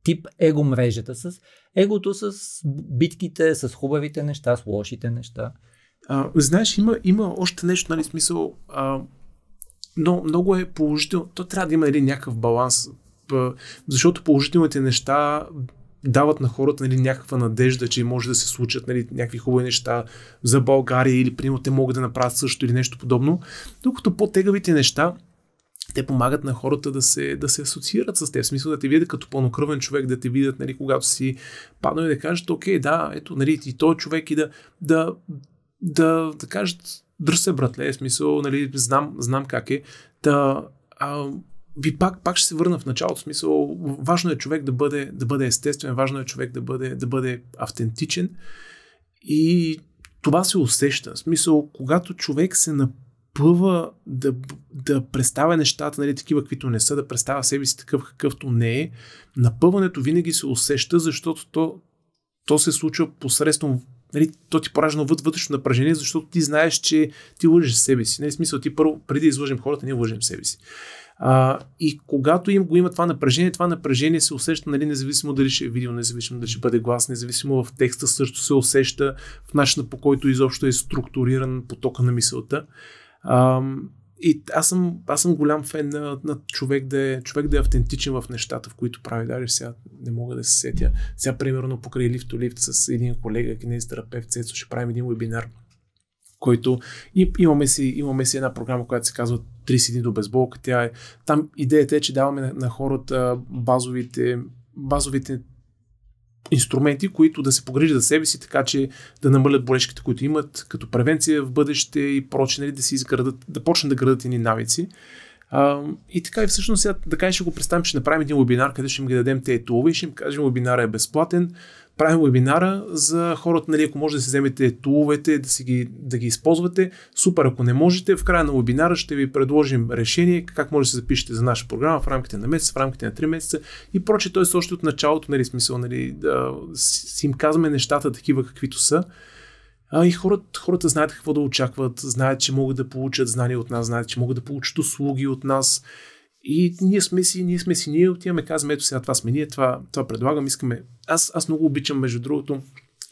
тип его мрежата, с егото, с битките, с хубавите неща, с лошите неща. А, знаеш, има, има още нещо, нали, смисъл, а, но много е положително. То трябва да има или някакъв баланс, защото положителните неща дават на хората, нали, някаква надежда, че може да се случат, нали, някакви хубави неща за България или примерно те могат да направят също или нещо подобно. Докато по-тегавите неща, те помагат на хората да се, да се асоциират с теб. В смисъл да те видят като пълнокръвен човек, да те видят, нали, когато си паднал и да кажат, окей, да, ето, нали, и той човек и да, да, да, да кажат, дръж се, братле, в смисъл, нали, знам, знам как е. Да... А, Ви пак, пак ще се върна в началото, смисъл, важно е човек да бъде, да бъде естествен, важно е човек да бъде, да бъде автентичен и това се усеща. В смисъл, когато човек се напъва да, да представя нещата, нали, такива каквито не са, да представя себе си такъв какъвто не е, напъването винаги се усеща, защото то, то се случва посредством, нали, то ти поражда вътрешно напрежение, защото ти знаеш, че ти лъжиш себе си. Нали, смисъл, ти първо, преди да излъжим хората, ние лъжим себе си. Uh, и когато им го има това напрежение, това напрежение се усеща, нали, независимо дали ще е видео, независимо дали ще бъде глас, независимо в текста също се усеща в начина, по който изобщо е структуриран потока на мисълта. Uh, и аз съм, аз съм голям фен на, на човек, да е, човек да е автентичен в нещата, в които прави. Даже сега не мога да се сетя. Сега примерно покрай Лифтолив с един колега, кинезитерапевт Цецо, ще правим един вебинар, който имаме си, имаме си една програма, която се казва трийсет дни до безболка. Тя е, там идеята е, че даваме на, на хората базовите, базовите инструменти, които да се погрижат за себе си, така че да намалят болешките, които имат, като превенция в бъдеще и прочее, нали, да си изградат, да почнат да градат едни навици. А, и така и всъщност сега така ще го представим, ще направим един вебинар, където ще им ги дадем тези тулове и ще им кажем, вебинара е безплатен. Правим вебинара за хората, нали, ако може да си вземете туловете, да, си ги, да ги използвате. Супер, ако не можете, в края на вебинара ще ви предложим решение, как може да се запишете за наша програма в рамките на месец, в рамките на три месеца и прочее. Тоест още от началото, нали, смисъл, нали, да си им казваме нещата такива каквито са. А, и хората, хората знаят какво да очакват, знаят, че могат да получат знания от нас, знаят, че могат да получат услуги от нас. И ние сме си, ние сме си, ние отиваме, казваме, ето сега това сме ние, това, това предлагам, искаме. Аз, аз много обичам, между другото,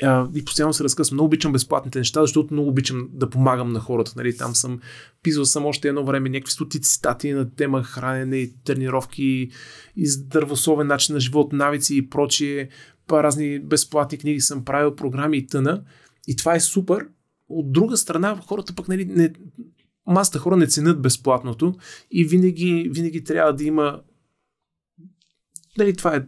а, и постоянно се разкъсвам, много обичам безплатните неща, защото много обичам да помагам на хората. Нали? Там съм писал съм още едно време някакви стотици статии на тема хранене и тренировки и здравословен начин на живот, навици и прочие, разни безплатни книги съм правил, програми и тъна. И това е супер. От друга страна, хората пък, нали, не... Масата хора не ценят безплатното и винаги, винаги трябва да има. Дали това е.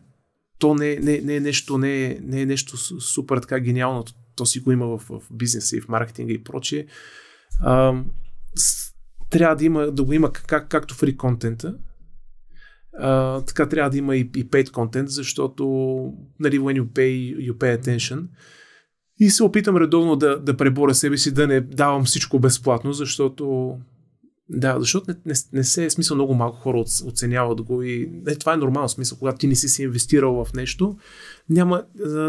То не, не, не е нещо, не е, не е нещо супер така гениално. То си го има в, в бизнеса и в маркетинга и прочее. А, трябва да има, да го има как, както free контента. А, така трябва да има и, и paid контент, защото, нали, when you pay, you pay attention. И се опитам редовно да, да преборя себе си, да не давам всичко безплатно, защото, да, защото не, не, не се е смисъл, много малко хора оценяват го и е, това е нормално смисъл, когато ти не си си инвестирал в нещо, няма,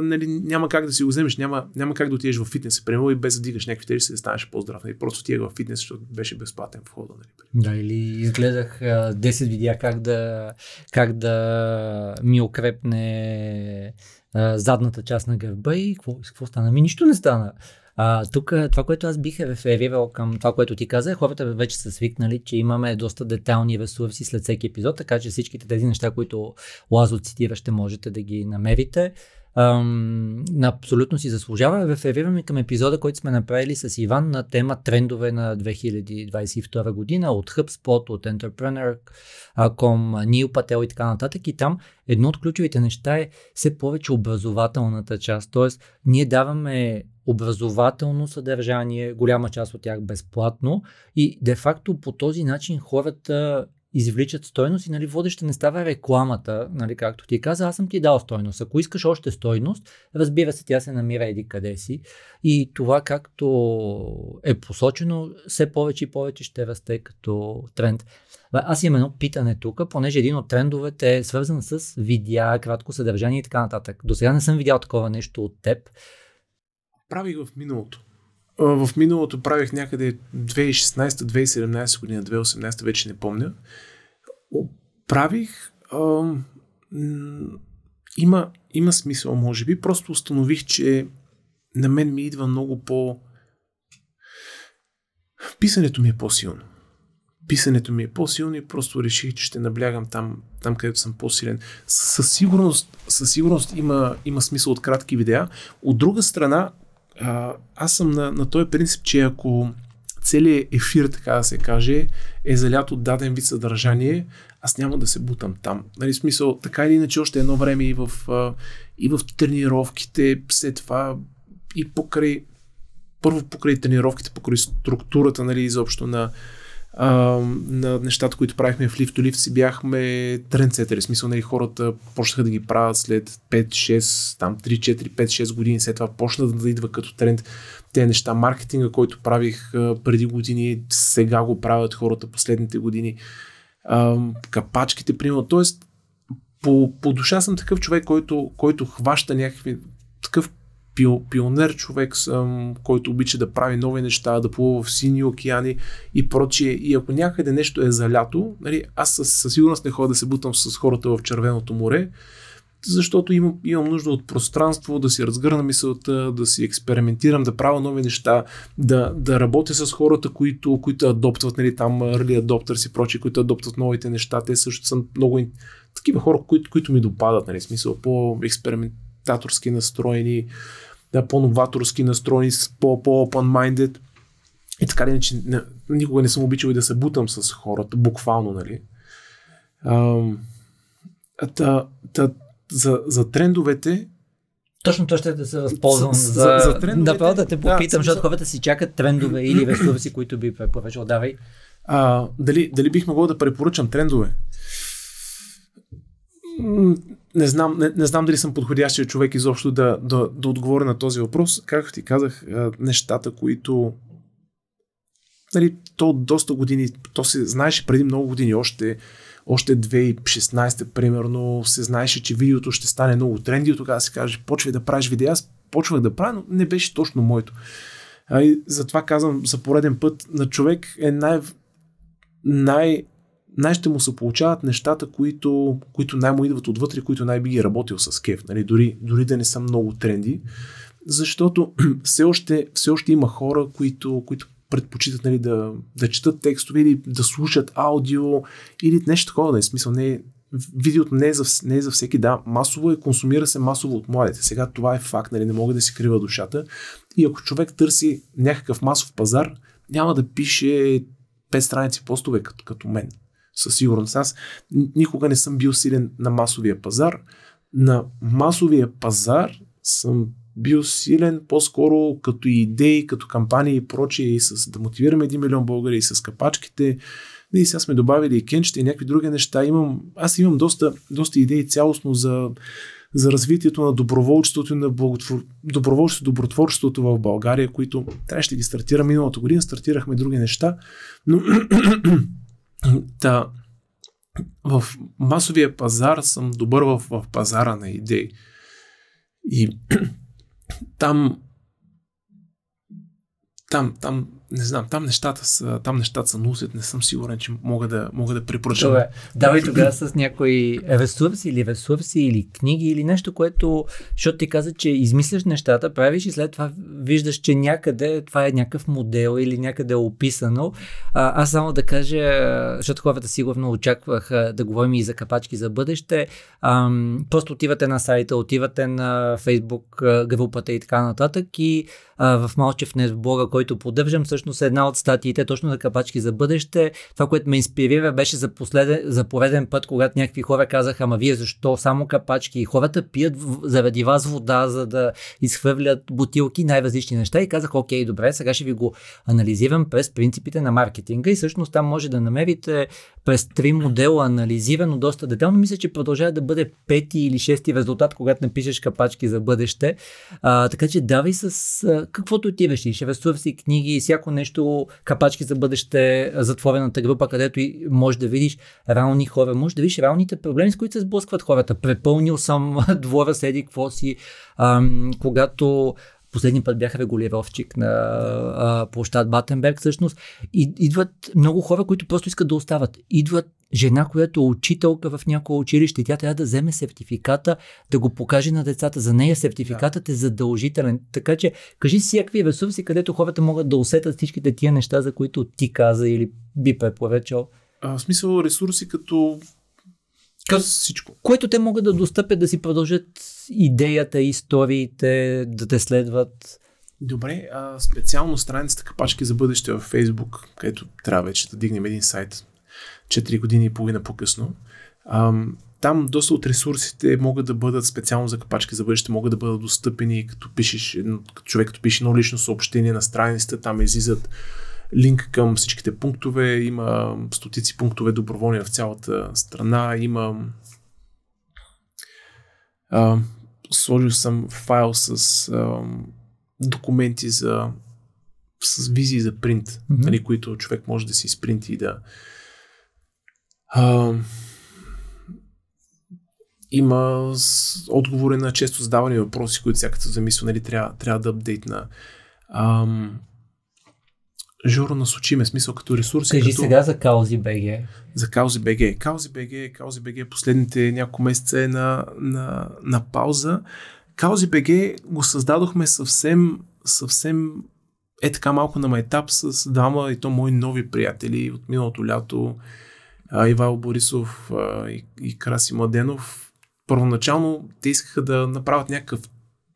нали, няма как да си го вземеш, няма, няма как да отидеш в фитнес, примерно, и без да дигаш някакви тежести да станеш по-здрав, нали, просто отидеш в фитнес, защото беше безплатен входа. Нали. Да, или изгледах десет видеа как да, как да ми укрепне задната част на гърба и какво, какво стана? Ми нищо не стана. А, тук това, което аз бих реферирал към това, което ти каза, хората вече са свикнали, че имаме доста детайлни ресурси след всеки епизод, така че всичките тези неща, които Лазо цитира, ще можете да ги намерите. Ам, абсолютно си заслужава. Реферираме към епизода, който сме направили с Иван на тема трендове на две хиляди двадесет и втора година от HubSpot, от Entrepreneur точка com, Neil Patel и така нататък. И там едно от ключовите неща е все повече образователната част. Тоест, ние даваме образователно съдържание, голяма част от тях безплатно и де-факто по този начин хората извличат стойност и, нали, водеща не става рекламата, нали, както ти каза, аз съм ти дал стойност. Ако искаш още стойност, разбира се, тя се намира еди къде си и това, както е посочено, все повече и повече ще расте като тренд. Аз имам едно питане тук, понеже един от трендовете е свързан с видеа, кратко съдържание и така нататък. До сега не съм видял такова нещо от теб. Правих в миналото. В миналото правих някъде две хиляди и шестнадесета, две хиляди и седемнадесета година, две хиляди и осемнадесета, вече не помня. Правих, а, има, има смисъл, може би, просто установих, че на мен ми идва много по... Писането ми е по-силно. Писането ми е по-силно и просто реших, че ще наблягам там, там където съм по-силен. Със сигурност, със сигурност има, има смисъл от кратки видеа. От друга страна, А, аз съм на, на този принцип, че ако целият ефир, така да се каже, е залят от даден вид съдържание, аз няма да се бутам там. Нали, смисъл, така или иначе, още едно време и в, а, и в тренировките, след това и покрай, първо покрай тренировките, покрай структурата, нали, изобщо на, а, на нещата, които правихме в Лифтолив, си бяхме трендсетери. Смисъл, нали, хората почнаха да ги правят след пет шест, там три четири пет шест години, след това почна да идва като тренд те неща. Маркетинга, който правих преди години, сега го правят хората последните години. А, капачките, примерно. Тоест, по, по душа съм такъв човек, който, който хваща някакви... Такъв пионер човек съм, който обича да прави нови неща, да плува в сини океани и прочие. И ако някъде нещо е залято, нали, аз със, със сигурност не ходя да се бутам с хората в Червеното море, защото имам, имам нужда от пространство, да си разгърна мисълта, да си експериментирам, да правя нови неща, да, да работя с хората, които, които адоптват, нали, там early adopters и прочие, които адоптват новите неща. Те също са много такива хора, които, които ми допадат, нали, смисъл по-експериментаторски настроени, да, по-новаторски настроени, по-open-minded и така иначе не, никога не съм обичал и да се бутам с хората, буквално, нали. А, та, та, за, за трендовете точно то ще да се възползвам за, за, за трендовете, да, да те попитам, да, защото хората си чакат трендове или ресурси, които би препоръчал. Давай. А, дали, дали бих могъл да препоръчам трендове? Не знам, не, не знам дали съм подходящия човек изобщо да, да, да отговоря на този въпрос. Както ти казах, нещата, които нали, то доста години, то се знаеше преди много години, още, още две хиляди и шестнадесета примерно, се знаеше, че видеото ще стане много тренди, тогава се каже, почвай да правиш видео. Аз почвах да правя, но не беше точно моето. А и затова казвам за пореден път на човек е най- най- най- ще му се получават нещата, които, които най-му идват отвътре, които най-би ги работил с кеф, нали? Дори, дори да не са много тренди, защото все още, все още има хора, които, които предпочитат нали, да, да четат текстове или да слушат аудио или нещо такова, да е смисъл. Не е, видеото не е, за, не е за всеки, да, масово е, консумира се масово от младите. Сега това е факт, нали, не мога да си крива душата. И ако човек търси някакъв масов пазар, няма да пише пет страници постове като, като мен. Със сигурност. Аз никога не съм бил силен на масовия пазар. На масовия пазар съм бил силен по-скоро като идеи, като кампании и прочие, и с да мотивираме един милион българи, и с капачките. И сега сме добавили и кенчета и някакви други неща. Имам, аз имам доста, доста идеи цялостно за, за развитието на доброволчеството и на благотвор... доброволчеството, добротворчеството в България, които трябваше да ги стартирам миналата година. Стартирахме други неща, но да, в масовия пазар съм добър в, в пазара на идеи. И там там, там не знам, там нещата са, там нещата са нусят, не съм сигурен, че мога да, мога да препоръчам. Добре, давай тогава с някои ресурси или ресурси или книги или нещо, което, защото ти каза, че измисляш нещата, правиш и след това виждаш, че някъде това е някакъв модел или някъде е описано. А, аз само да кажа, защото хората сигурно очакваха да говорим и за капачки за бъдеще, а, просто отивате на сайта, отивате на Фейсбук групата и така нататък и а, в Малчевнес блога, който поддържам, всъщност една от статиите, точно за капачки за бъдеще. Това, което ме инспирира, беше за, последен, за пореден път, когато някакви хора казаха, ама вие защо само капачки? И хората пият заради вас вода, за да изхвърлят бутилки, най-различни неща. И казах, окей, добре, сега ще ви го анализирам през принципите на маркетинга. И всъщност там може да намерите през три модела анализирано доста детално. Мисля, че продължава да бъде пети или шести резултат, когато напишеш капачки за бъдеще. А, така че давай с а, каквото отиваш. Ще ресурси, книги, всяко нещо, капачки за бъдеще, затворената група, където и може да видиш реални хора, може да видиш реалните проблеми, с които се сблъскват хората. Препълнил съм двора, седи, какво си, ам, когато последния път бях регулировчик на а, площад Батенберг, всъщност, и, идват много хора, които просто искат да остават. Идват жена, която е учителка в някоя училище, тя трябва да вземе сертификата, да го покаже на децата. За нея сертификатът да. е задължителен. Така че кажи всякакви ресурси, където хората могат да усетят всичките тия неща, за които ти каза или би препоръчал. А, в смисъл ресурси като... Като всичко. Което те могат да достъпят, да си продължат идеята, историите, да те следват. Добре, а специално страницата Капачки за бъдеще във Фейсбук, където трябва вече да дигнем един сайт четири години и половина по-късно. Ам, там доста от ресурсите могат да бъдат специално за Капачки за бъдеще, могат да бъдат достъпени, като пишеш, като човек като пише едно лично съобщение на страницата, там излизат линк към всичките пунктове, има стотици пунктове доброволни в цялата страна, има а, сложил съм файл с а, документи за с визии за принт, mm-hmm. нали, които човек може да си изпринти и да а, има отговори на често задавани въпроси, които всякато замисля, нали, трябва, трябва да апдейтна. А, Жоро, насочи ме, смисъл като ресурси. Кажи като... сега за Каузи БГ. За Каузи БГ. Каузи БГ, Каузи БГ последните няколко месеца е на, на, на пауза. Каузи БГ го създадохме съвсем, съвсем е така малко на майтап с двама и то мои нови приятели от миналото лято. Ивал Борисов и, и Краси Младенов. Първоначално те искаха да направят някакъв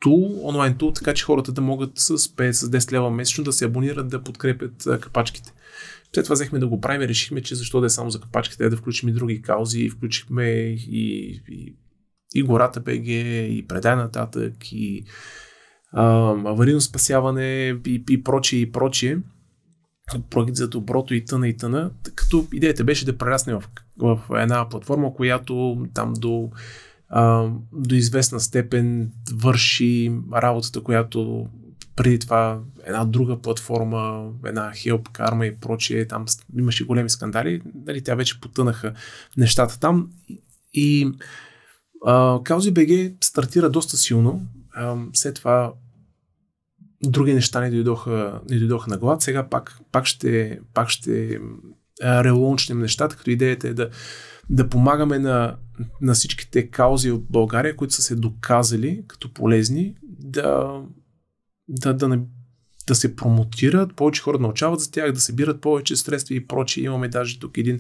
Tool, онлайн тул, така че хората да могат с пет до десет лева месечно да се абонират, да подкрепят а, капачките. След това взехме да го правим и решихме, че защо да е само за капачките, да включим и други каузи, включихме и, и, и гората БГ, и предай нататък, и а, аварийно спасяване, и, и прочие, и прочие. проект за доброто и тъна и тъна, като идеята беше да прерасне в, в една платформа, която там до, а, до известна степен върши работата, която преди това една друга платформа, една Help, Karma и прочие, там имаше големи скандали, нали, тя вече потънаха нещата там и Каузи БГ стартира доста силно, а, след това други неща не дойдоха, не дойдоха на главата. Сега пак, пак ще, пак ще релончнем нещата, като идеята е да, да помагаме на, на всичките каузи от България, които са се доказали като полезни, да, да, да, да се промотират, повече хора научават за тях, да събират повече средства и прочие. Имаме даже тук един,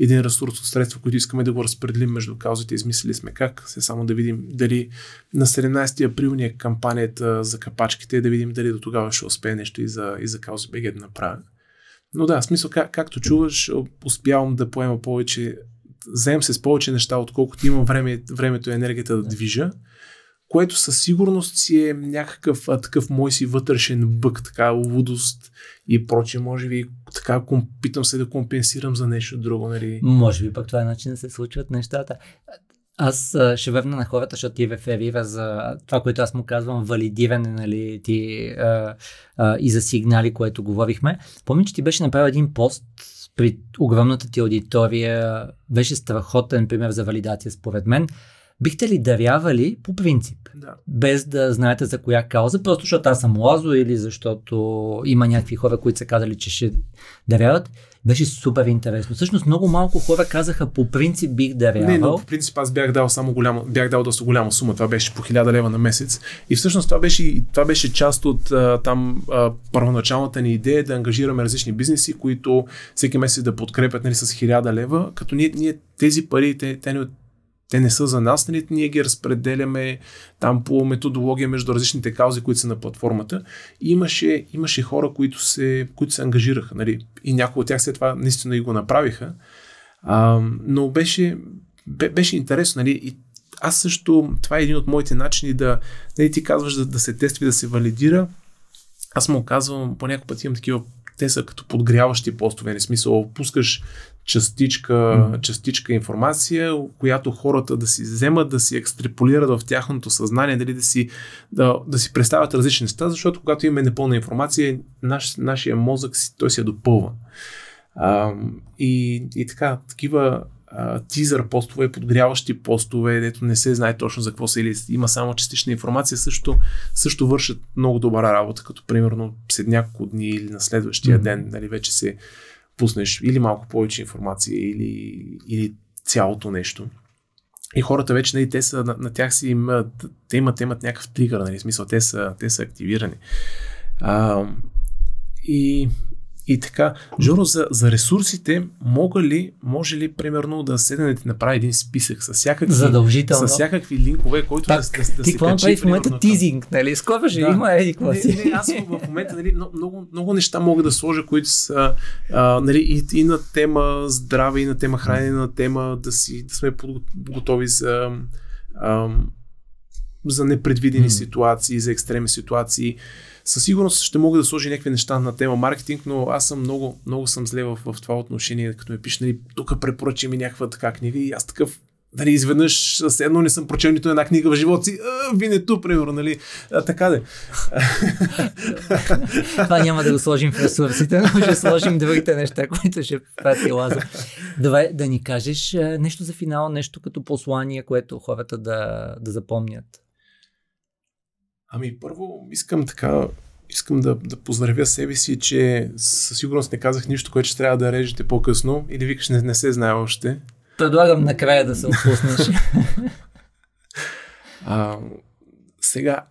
един ресурс от средства, които искаме да го разпределим между каузите. Измислили сме как, се само да видим дали на седемнадесети април ни е кампанията за капачките, да видим дали до тогава ще успее нещо и за, и за Каузи БГ да направя. Но да, в смисъл, как, както чуваш, успявам да поема повече, заем се с повече неща, отколкото имам време, времето и енергията да движа, което със сигурност си е някакъв а, такъв мой си вътрешен бък, така лудост и прочее. Може би така питам се да компенсирам за нещо друго, нали? Може би пък това е начин да се случват нещата. Аз а, ще върна на хората, защото ти реферира за това, което аз му казвам, валидиране, нали, ти, а, а, и за сигнали, което говорихме. Помня, че ти беше направил един пост при огромната ти аудитория. Беше страхотен пример за валидация според мен. Бихте ли дарявали по принцип, да, без да знаете за коя кауза, просто защото аз съм Лазо или защото има някакви хора, които са казали, че ще даряват? Беше супер интересно. Всъщност много малко хора казаха по принцип бих дарявал. Не, но по принцип аз бях дал само голяма, бях дал доста голяма сума, това беше по хиляда лева на месец и всъщност това беше, това беше част от там първоначалната ни идея да ангажираме различни бизнеси, които всеки месец да подкрепят, нали, с хиляда лева, като ние, ние тези пари, те, те ни от Те не са за нас, нали? Ние ги разпределяме там по методология между различните каузи, които са на платформата. И имаше, имаше хора, които се, които се ангажираха, нали? И някои от тях след това наистина и го направиха. А, но беше, беше интересно, нали? И аз също, това е един от моите начини да, нали, ти казваш да, да се тества и да се валидира. Аз му казвам, по някакъв път имам такива, те са като подгряващи постове, не смисъл, пускаш частичка, mm-hmm. частичка информация, която хората да си вземат, да си екстраполират в тяхното съзнание, дали да си, да, да си представят различни неща, защото когато имаме непълна информация, наш, нашия мозък си, той си я допълва. А, и, и така, такива а, тизър постове, подгряващи постове, дето не се знае точно за какво са или има само частична информация, също, също вършат много добра работа, като примерно след няколко дни или на следващия mm-hmm. ден, нали, вече се пуснеш или малко повече информация, или, или цялото нещо. И хората вече, нали, те са, на, на тях си имат, те имат, имат някакъв тригър, нали, в смисъл, те са, те са активирани. А, и, и така, Жоро, за, за ресурсите, мога ли, може ли, примерно, да седнете да направи един списък с всякакви, с всякакви линкове, които так, да, да, да се качи. Ти в момента към... тизинг, нали? Скоро ще да. има еди класи. Не, не, аз в момента, нали, много, много неща мога да сложа, които са а, нали, и, и на тема здраве, и на тема хранене, на тема да, си, да сме готови за... А, за непредвидени mm. ситуации, за екстремни ситуации. Със сигурност ще мога да сложи някакви неща на тема маркетинг, но аз съм много, много съм зле в, в това отношение, като ме пише, нали, тук препоръчи ми някаква така книга и аз такъв, нали, изведнъж с едно не съм прочел нито една книга в живота си, Винето, примерно, нали, а, така де. Това няма да го сложим в ресурсите, но ще сложим другите неща, които ще прати Лазо. Давай да ни кажеш нещо за финал, нещо като послание, което хората да, да запомнят. Ами първо искам така, искам да, да поздравя себе си, че със сигурност не казах нищо, което ще трябва да режете по-късно и да викаш не, не се знае още. Предлагам накрая да се отпуснеш. а, сега,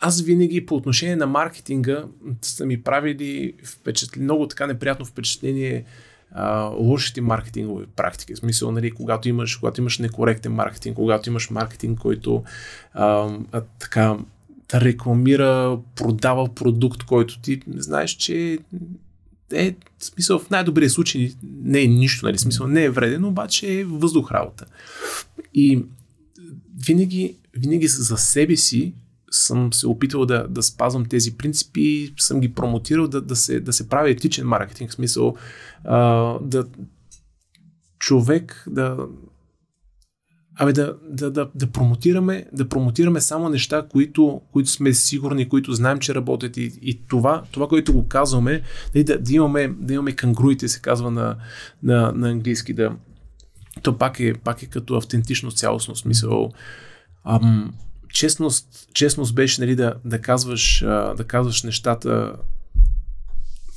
аз винаги по отношение на маркетинга са ми правили впечатли, много така неприятно впечатление а, лошите маркетингови практики. В смисъл, нали, когато имаш, когато имаш некоректен маркетинг, когато имаш маркетинг, който а, а, така да рекламира, продава продукт, който ти знаеш, че е, в смисъл, в най-добрия случай не е нищо, нали, смисъл, не е вреден, обаче е въздух работа. И винаги, винаги за себе си съм се опитвал да, да спазвам тези принципи, съм ги промотирал да, да, се, да се прави етичен маркетинг, в смисъл а, да човек да Абе да, да, да, да, промотираме, да промотираме само неща, които, които сме сигурни, които знаем, че работят и, и това, това, което го казваме, да, да, имаме, да имаме кангруите, се казва на, на, на английски. Да. То пак е, пак е като автентично цялостно смисъл. Ам, честност, честност беше нали, да, да, казваш, да казваш нещата.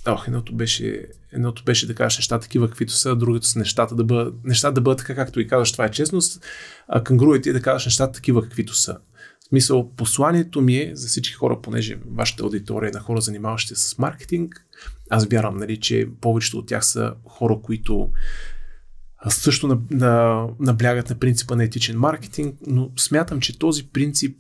Ох, едното беше, едното беше да кажеш нещата такива, каквито са, другото са нещата да бъдат, нещата да бъдат така, както и казваш, това е честност, а кангруите е да кажеш нещата такива, каквито са. В смисъл, посланието ми е за всички хора, понеже вашата аудитория е на хора, занимаващи се с маркетинг. Аз вярвам, нали, че повечето от тях са хора, които също на, на, наблягат на принципа на етичен маркетинг, но смятам, че този принцип,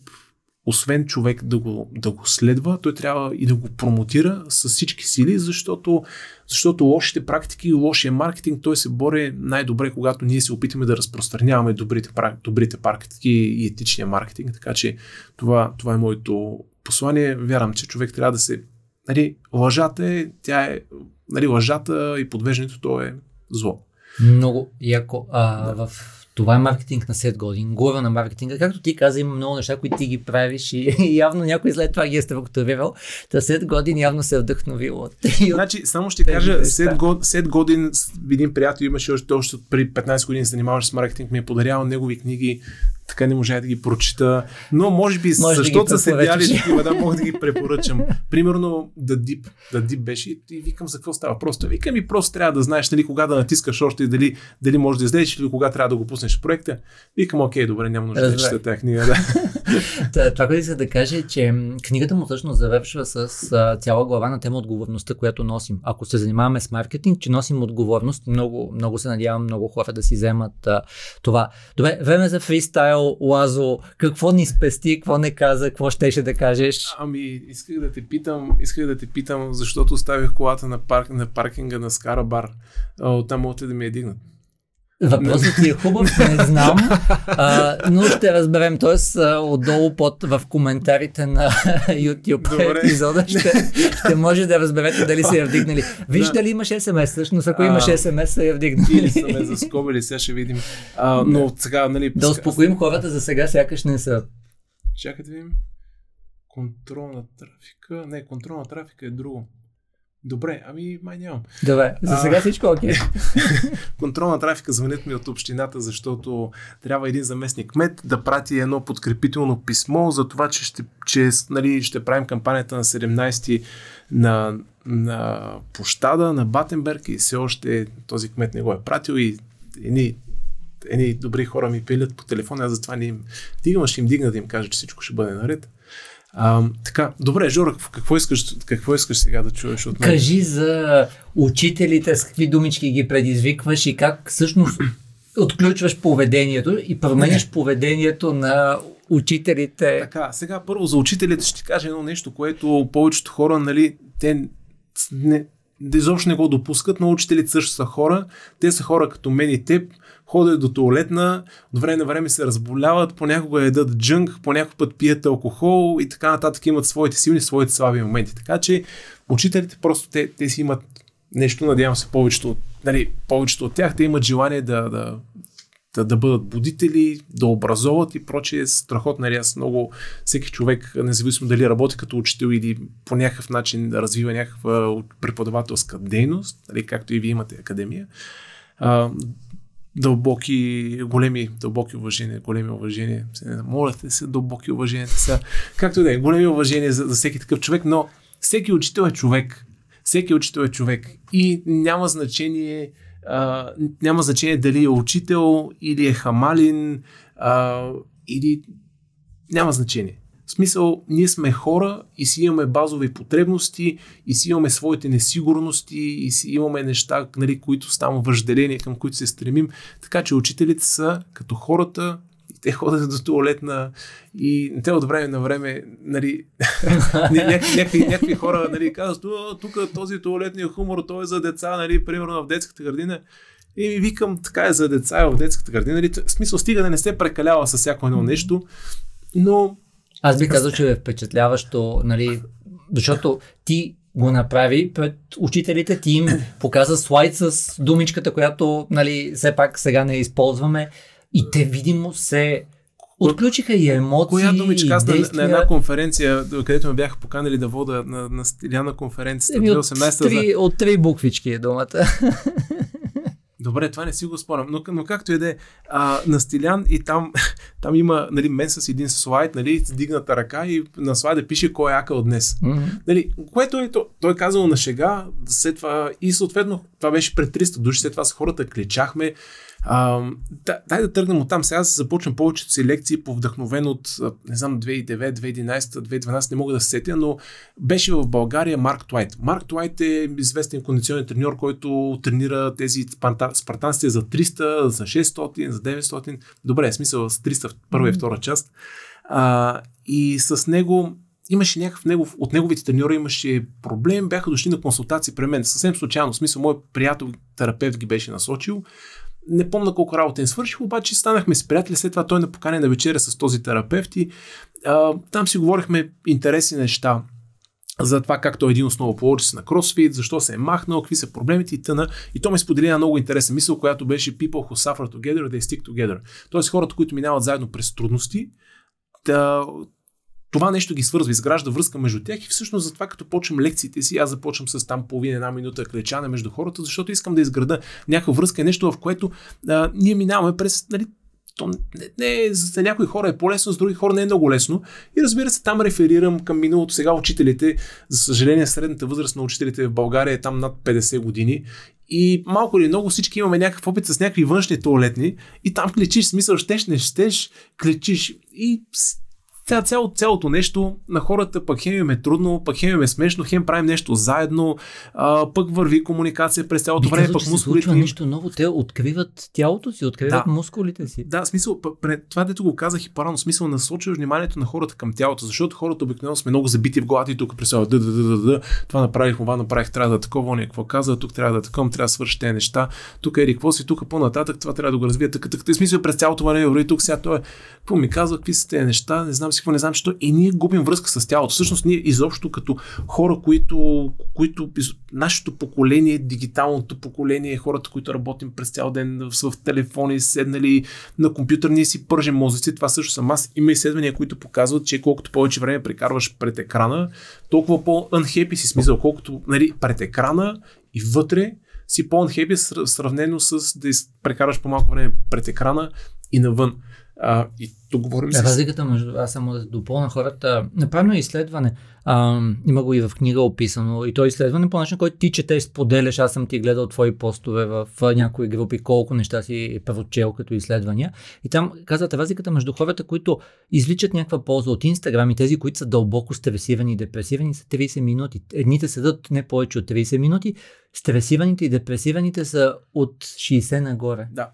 освен човек да го, да го следва, той трябва и да го промотира с всички сили, защото, защото лошите практики и лошия маркетинг, той се бори най-добре, когато ние се опитаме да разпространяваме добрите, добрите практики и етичния маркетинг. Така че това, това е моето послание. Вярвам, че човек трябва да се... Нали, лъжата е, тя е... Нали, лъжата и подвеждането, то е зло. Много яко. А, да. В... Това е маркетинг на Сет Годин, глава на маркетинга. Както ти каза, има много неща, които ти ги правиш и, и явно някой след това ги е структурирал. Та Сет Годин явно се е вдъхновил. Значи, само ще кажа, Сет, Год, Сет Годин, един приятел имаше още, още при петнайсет години се занимаваше с маркетинг, ми е подарявал негови книги, така не можах да ги прочита, но може би, може защото да са седяли такива, да мога да ги препоръчам. Примерно, The Deep, The Deep беше и викам за какво става. Просто викам и просто трябва да знаеш нали, кога да натискаш още и дали, дали можеш да излезеш или кога трябва да го пуснеш в проекта. Викам, окей, добре, няма нужда да чета тази книга. Да. Това, което иска да кажа е, че книгата му всъщност завършва с цяла глава на тема отговорността, която носим. Ако се занимаваме с маркетинг, че носим отговорност, много, много се надявам много хора да си вземат а, това. Добре, време за фристайл. Лазо, какво ни спести, какво не каза, какво щеше да кажеш? Ами, исках да те питам, исках да те питам, защото оставих колата на, парк, на паркинга на Скара бар. Оттам могат да ми я дигнат. Въпросът ти е хубав, не знам, а, но ще разберем, т.е. отдолу под в коментарите на YouTube епизода ще, ще може да разберете дали са я вдигнали. Виж да. Дали имаш ес ем ес, всъщност ако а, имаш ес ем ес са я вдигнали. Или са ме заскобили, сега ще видим. А, но сега, нали, да успокоим хората за сега, сякаш не са. Чакай да видим. Контрол на трафика, не, контрол на трафика е друго. Добре, ами май нямам. Добре, за сега а, всичко окей. Okay. Контрол на трафика звънят ми от общината, защото трябва един заместник кмет да прати едно подкрепително писмо за това, че ще, че, нали, ще правим кампанията на седемнайсети на, на площада на Батенберг и все още този кмет не го е пратил и едни, едни добри хора ми пилят по телефона, аз затова не им дигам, ще им дигна да им кажа, че всичко ще бъде наред. А, така, добре, Жоро, какво искаш, какво искаш сега да чуеш от мен? Кажи за учителите, с какви думички ги предизвикваш и как всъщност отключваш поведението и променяш поведението на учителите. Така, сега първо за учителите ще ти кажа едно нещо, което повечето хора, нали, те не, изобщо не го допускат, но учителите също са хора. Те са хора като мен и теб. Ходят до туалетна, от време на време се разболяват, понякога едат джънк, понякога път пият алкохол и така нататък имат своите силни, своите слаби моменти. Така че учителите просто те, те си имат нещо, надявам се повечето, нали, повечето от тях, те имат желание да, да, да, да бъдат будители, да образоват и прочее. Страхотна ряз, много всеки човек, независимо дали работи като учител или по някакъв начин да развива някаква преподавателска дейност, нали, както и вие имате академия, дълбоки, големи, дълбоки уважения, големи уважения. Моля те се, дълбоки уважения са. Както и да е, големи уважения за, за всеки такъв човек, но всеки учител е човек. Всеки учител е човек. И няма значение, а, няма значение дали е учител или е хамалин, а, или няма значение. В смисъл, ние сме хора и си имаме базови потребности, и си имаме своите несигурности, и си имаме неща, нали, които стават въжделение, към които се стремим. Така че учителите са като хората, и те ходят до туалетна, и те от време на време, нали, някакви, някакви хора, нали, казват, тук този туалетния хумор, той е за деца, нали, примерно в детската градина. И ми викам, така е за деца в детската градина. Нали, в смисъл, стига да не се прекалява с всяко едно нещо, но Аз би казал, че е впечатляващо, нали, защото ти го направи пред учителите, ти им показа слайд с думичката, която, нали, все пак сега не използваме и те видимо се отключиха и емоции. Коя думичка? Аз на, на една конференция, където ме бяха поканали да вода на, на Стиляна конференцията две хиляди и осемнадесета. От, от три буквички е думата. Добре, това не си го спомням, но, но както и да е, на Стилян и там, там има, нали, мен с един слайд, нали, с дигната ръка и на слайда пише кой е акъл днес. Mm-hmm. Нали, което е, той е казал на шега, след това, и съответно това беше пред триста души, след това с хората кличахме. А, дай да тръгнем от там. Сега започвам повечето си лекции по вдъхновен от, не знам, две хиляди и девета, две хиляди и единадесета, две хиляди и дванадесета, не мога да се сетя, но беше в България Марк Туайт. Марк Туайт е известен кондиционен треньор, който тренира тези спартанците за триста, за шестстотин, за деветстотин. Добре, е смисъл с триста в първа и втора част. А, и с него имаше някакъв негов, от неговите треньори имаше проблем, бяха дошли на консултации при мен. Съвсем случайно, в смисъл, мой приятел терапевт ги беше насочил. Не помня колко работа им свърших, обаче станахме си приятели, след това той не покани на вечеря с този терапевт и а, там си говорихме интересни неща за това как той е един основоположец на кросфит, защо се е махнал, какви са проблемите и тъна. И то ми сподели една много интересна мисъл, която беше people who suffer together, they stick together. Тоест хората, които минават заедно през трудности, да, това нещо ги свързва, изгражда връзка между тях и всъщност затова като почвам лекциите си, аз започвам с там половина, една минута кречане между хората, защото искам да изграда някаква връзка, нещо в което а, ние минаваме през, нали, то не, не, за някои хора е по-лесно, за други хора не е много лесно и разбира се там реферирам към миналото. Сега учителите, за съжаление средната възраст на учителите в България е там над петдесет години. И малко или много всички имаме някакъв опит с някакви външни туалетни и там клечиш, смисъл, щеш, не щеш, клечиш и Цяло, цялото нещо на хората, пък хем им е трудно, пък хем им е смешно, хем правим нещо заедно, а, пък върви комуникация през цялото време, пък мускулите им... нещо ново, те откриват тялото си, откриват да. мускулите си. Да, смисъл, това дето го казах и парално, смисъл насочваш вниманието на хората към тялото, защото хората обикновено сме много забити в главата и тук пресяват да, да, да, да, да, това направих, това направих, трябва да такова, оня, какво каза, тук трябва да такова, трябва да свърши тези неща, тук е реквоси, тук по-нататък, това трябва да го развия, така, така, смисъл през цялото време, тук сега той, какво ми казва, какви са тези неща, не знам. Не знам, че то и ние губим връзка с тялото. Всъщност ние изобщо като хора, които, които нашето поколение, дигиталното поколение, хората, които работим през цял ден в телефони, седнали на компютър, ние си пържим мозъци, това също съм аз. Има изследвания, които показват, че колкото повече време прекарваш пред екрана, толкова по-unhappy си смисъл, колкото, нали, пред екрана и вътре си по-unhappy сравнено с да прекарваш по-малко време пред екрана и навън. А, и тук говорим с... Разликата между... Аз само да допълна хората. Направено е изследване. А, има го и в книга описано. И то е изследване по начин, който ти четеш, споделяш. Аз съм ти гледал твои постове в някои групи, колко неща си е прочел като изследвания. И там казват разликата между хората, които изличат някаква полза от Инстаграм и тези, които са дълбоко стресирани и депресирани, са тридесет минути. Едните седат не повече от тридесет минути. Стресираните и депресираните са от шейсет нагоре. Да.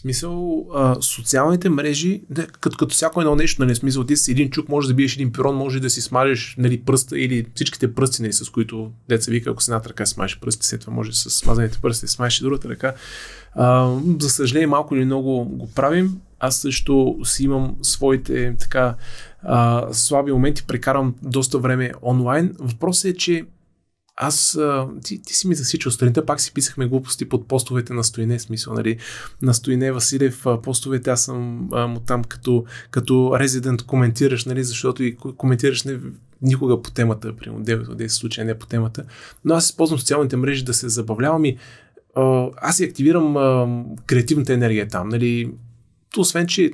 Смисъл, а, социалните мрежи, да, като, като всяко едно нещо, нали, смисъл, ти си един чук, може да биеш един пирон, може да си смажеш, нали, пръста или всичките пръсти, нали, с които деца вика, ако с едната ръка смажеш пръсти, след това може с смазаните пръсти смажеш и другата ръка. А, за съжаление, малко или много го правим. Аз също си имам своите така а, слаби моменти, прекарвам доста време онлайн. Въпросът е, че Аз, ти, ти си ми засичал сутринта, пак си писахме глупости под постовете на Стоине, смисъл, нали, на Стоине Василев постовете, аз съм а, му там като, като резидент коментираш, нали, защото и коментираш не никога по темата, примерно девет от десет случая не по темата, но аз използвам социалните мрежи да се забавлявам и а, аз си активирам а, креативната енергия там, нали, освен, че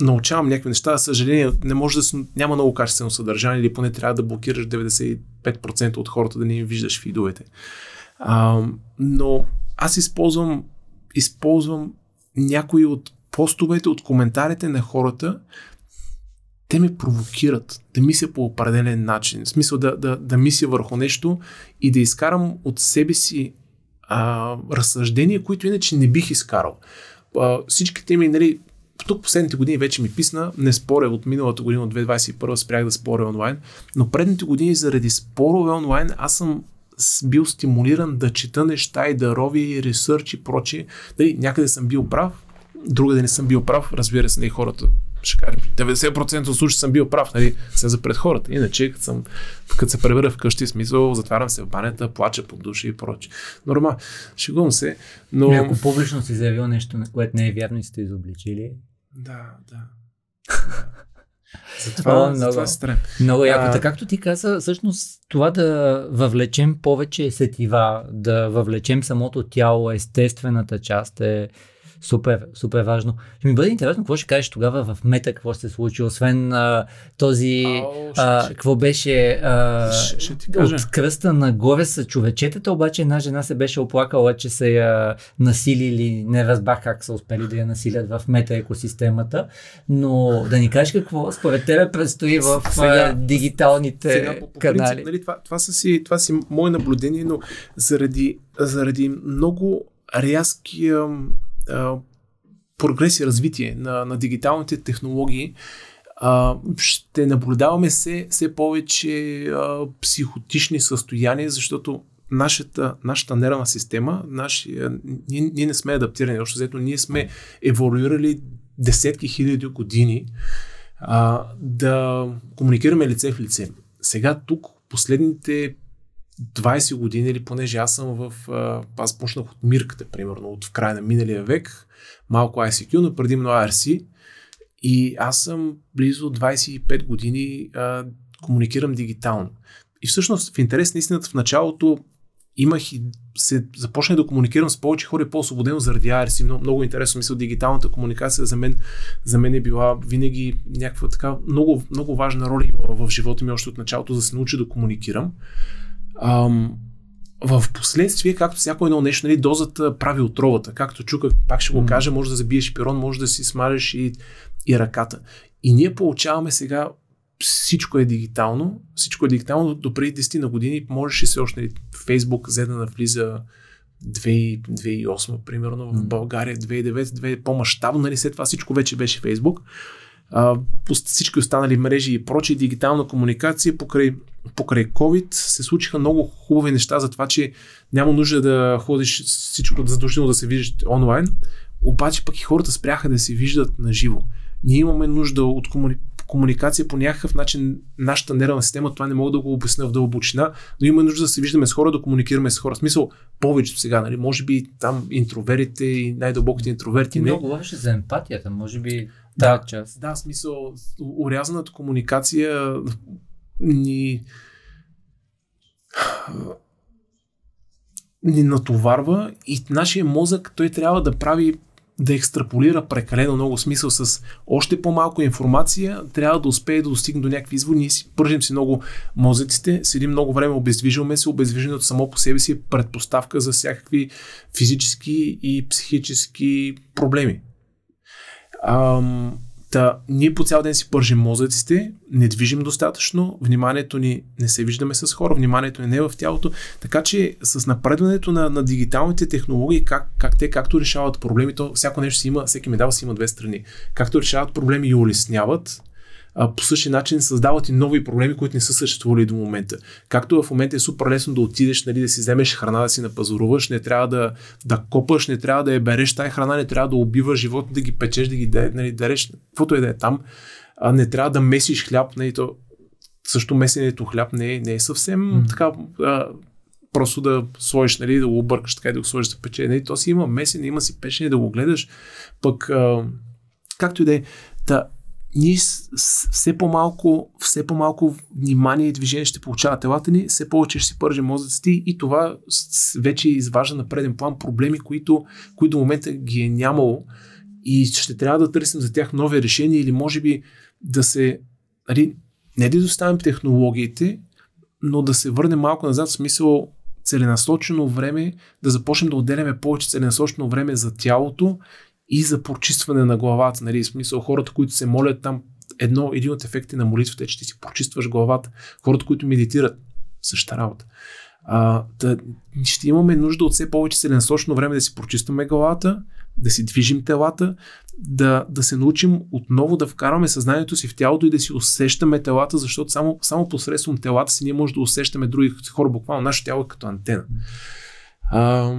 научавам някакви неща, за съжаление не може да с... няма много качествено съдържание или поне трябва да блокираш деветдесет и пет процента от хората да не им виждаш фидовете. А, но аз използвам, използвам някои от постовете, от коментарите на хората, те ме провокират да мисля по определен начин, в смисъл да, да, да мисля върху нещо и да изкарам от себе си а, разсъждения, които иначе не бих изкарал. А, всичките ми, нали, тук последните години вече ми писна, не споря от миналата година, от две хиляди двадесет и първа спрях да споря онлайн, но предните години заради спорове онлайн аз съм бил стимулиран да чета неща и да рови и ресърч и прочие. Дали, някъде съм бил прав, другаде не съм бил прав, разбира се, не хората ще кажем, деветдесет процента от случаи съм бил прав, нали, се за пред хората. Иначе, като, съм, като се превера вкъщи, смисъл, затварям се в банята, плача под душа и проче. Нормално, шегувам се, но... но... Ако публично си заявил нещо, на което не е вярно и сте изобличили... Да, да. Затова, затова се трем. Много яко. Както ти каза, всъщност това да въвлечем повече сетива, да въвлечем самото тяло, естествената част е супер, супер важно. Ще ми бъде интересно, какво ще кажеш тогава в мета, какво се случи, освен а, този, О, ще, а, какво беше а, ще, ще от кръста нагоре са човечетата, обаче една жена се беше оплакала, че са я насилили, не разбрах как са успели да я насилят в мета екосистемата, но да ни кажеш какво според тебе предстои в сега, дигиталните сега, по, по канали. Принцип, нали, това, това, са си, това си мое наблюдение, но заради, заради много рязки прогрес и развитие на, на дигиталните технологии, а, ще наблюдаваме все, все повече а, психотични състояния, защото нашата, нашата нервна система, нашия, ние, ние не сме адаптирани, защото заето ние сме еволюирали десетки хиляди години а, да комуникираме лице в лице. Сега тук последните двайсет години, или понеже аз съм в... Аз почнах от мирката, примерно, от в края на миналия век, малко ай си кю, но предимно ай ар си. И аз съм близо двайсет и пет години, а, комуникирам дигитално. И всъщност, в интерес на истината, в началото имах и се започнах да комуникирам с повече хора и по-освободено заради ай ар си. Много, много интересно, мисля, дигиталната комуникация за мен, за мен е била винаги някаква така много, много важна роля в живота ми още от началото, за да се науча да комуникирам. Ам, в последствие, както всяко едно нещо, нали, дозата прави отровата, както чука, пак ще го кажа, може да забиеш пирон, може да си смажеш и, и ръката. И ние получаваме сега, всичко е дигитално, всичко е дигитално, до преди десет на години можеше се още, нали, Facebook взе да навлиза две хиляди и осма, примерно, в България, две хиляди и девета, по-мащабно, нали, след това всичко вече беше Facebook. Uh, по всички останали мрежи и прочие, дигитална комуникация, покрай, покрай COVID се случиха много хубави неща за това, че няма нужда да ходиш всичко задължително да се виждаш онлайн, обаче пък и хората спряха да се виждат на живо. Ние имаме нужда от комуни... комуникация по някакъв начин, нашата нервна система, това не мога да го обясня в дълбочина, но има нужда да се виждаме с хора, да комуникираме с хора. В смисъл, повечето сега, нали, може би там интроверите и най-дълбоките интроверти. Ти не... много говориш за емпатията, може би. Да, да, част. Да, смисъл, урязаната комуникация ни, ни натоварва и нашия мозък, той трябва да прави, да екстраполира прекалено много, смисъл с още по-малко информация, трябва да успее да достигне до някакви изводи. Ние си пържим си много мозъците, седим много време, обездвижваме се, обездвижването само по себе си е предпоставка за всякакви физически и психически проблеми. Ам, да, ние по цял ден си пържим мозъците, не движим достатъчно, вниманието ни не се виждаме с хора, вниманието ни не е в тялото, така че с напредването на, на дигиталните технологии, как, как те както решават проблеми, то всяко нещо си има, всеки медал си има две страни, както решават проблеми и улесняват, а, по същия начин създават и нови проблеми, които не са съществували до момента. Както в момента е супер лесно да отидеш, нали, да си вземеш храна, да си напазаруваш, не трябва да, да копаш, не трябва да я береш тая храна, не трябва да убиваш животни, да ги печеш, да ги нали, дареш, каквото е да е там, а, не трябва да месиш хляб, нали, то, също месенето хляб не е, не е съвсем mm-hmm. така а, просто да сложиш, нали, да го объркаш така и да го сложиш за печене, нали, то си има месене, има си печене, да го гледаш, пък а, както и да е, да, ние все по-малко, все по-малко внимание и движение ще получават телата ни, все повече ще си пържи мозъците и това вече изважда на преден план проблеми, които, които до момента ги е нямало и ще трябва да търсим за тях нови решения или може би да се, нали, не да доставим технологиите, но да се върнем малко назад в смисъл целенасочено време, да започнем да отделяме повече целенасочено време за тялото и за прочистване на главата, нали, в смисъл хората, които се молят там, едно, един от ефекти на молитвата е, че ти си прочистваш главата, хората, които медитират, същата работа. А, да, ще имаме нужда от все повече целенасочено време да си прочистваме главата, да си движим телата, да, да се научим отново да вкарваме съзнанието си в тялото и да си усещаме телата, защото само, само посредством телата си ние може да усещаме други хора, буквално нашето тяло е като антена. А,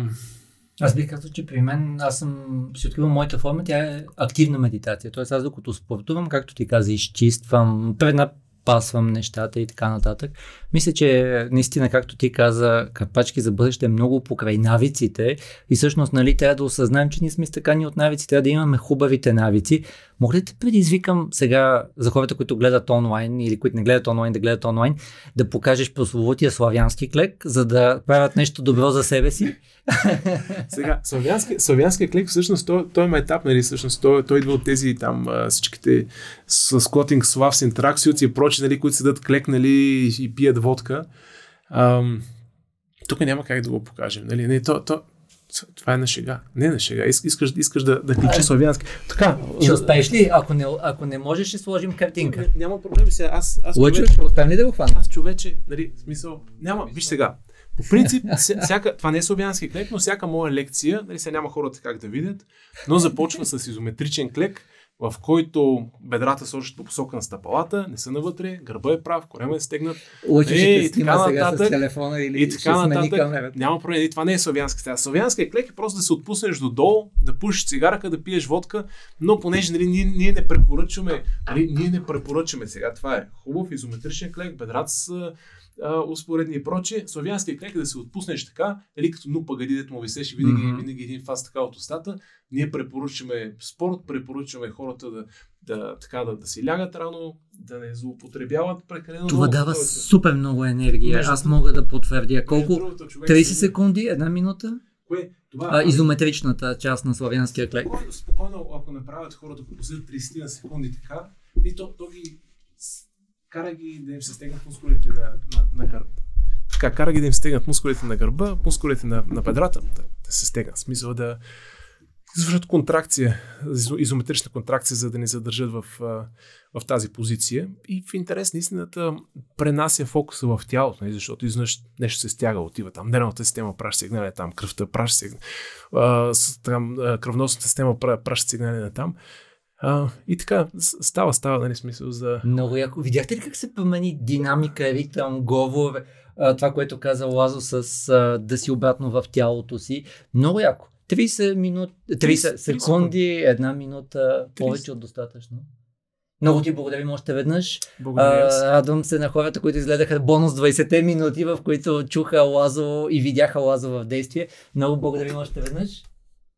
Аз бих казал, че при мен, аз съм си откривам моята форма, тя е активна медитация. Тоест аз докато спортувам, както ти каза, изчиствам, преднапасвам нещата и така нататък. Мисля, че наистина, както ти каза, Капачки за бъдеще е много покрай навиците и всъщност, нали, трябва да осъзнаем, че ние сме стъкани от навици, трябва да имаме хубавите навици. Мога ли да предизвикам сега за хората, които гледат онлайн или които не гледат онлайн, да гледат онлайн, да покажеш прословутия славянски клек, за да правят нещо добро за себе си? Сега, славянски, славянски клек всъщност, той, той има етап, нали, всъщност, той, той идва от тези там всичките склотинг, слав, синтраксиоци и прочи, нали, които седат клек, нали, и пият водка. Ам, тук няма как да го покажем, нали, не, то... то това е на шега. Не на шега. Искаш, искаш да, да кличи славянски. Така. Ще успееш ли? Ако не, ако не можеш, ще сложим картинка. Няма проблем сега. Аз, аз Лъчо, ще успеем ли да го хвана? Аз човече, нали, смисъл, няма. Виж сега. По принцип, всяка, това не е славянски клек, но всяка моя лекция, нали, сега няма хората как да видят, но започва с изометричен клек, в който бедрата сочат по посока на стъпалата, не са навътре, гърба е прав, корема е стегнат. Лучи, ще те снима сега с телефона или ще смени камерата. Няма проблем, това не е славянска стега. Славянска клек е просто да се отпуснеш додолу, да пушиш цигарка, да пиеш водка, но понеже нали, ние, ние не препоръчваме, нали, ние не препоръчваме сега. Това е хубав изометричен клек, бедрата с успоредни и прочее. Славянския клек е да се отпуснеш така, или като нупа гади, дето му висеш и винаги, mm-hmm. винаги един фас така от устата. Ние препоръчваме спорт, препоръчваме хората да, да, така, да, да си лягат рано, да не злоупотребяват прекалено. Това много, дава това, супер много енергия. Между... Аз мога да потвърдя. Колко? трийсет секунди, една минута? Кое? Това, а, изометричната част на славянския клек. Спокойно, спокойно ако направят хората по трийсет секунди така, и то, то ги... Кара ги да им се стегнат мускулите на, на, на гърба. Така, кара ги да им стегнат мускулите на гърба, мускулите на, на бедрата, да, да се стегнат. В смисъл да извършат контракция, изометрична контракция, за да не задържат в, в тази позиция. И в интерес на истината пренася фокуса в тялото, защото изнъж нещо се стяга, отива там. Нервната система праща сигнали там, кръвта праща сигнали, там, кръвносната система праща сигнали на там. А, и така, става, става, нали, смисъл за... Много яко. Видяхте ли как се промени динамика, ритъм, говор, това, което каза Лазо с а, да си обратно в тялото си? Много яко. трийсет, минут, трийсет, трийсет секунди, една минута, повече от достатъчно. Много ти благодарим още веднъж. Благодаря. А, радвам се на хората, които изгледаха бонус двайсетте минути, в които чуха Лазо и видяха Лазо в действие. Много благодарим още веднъж.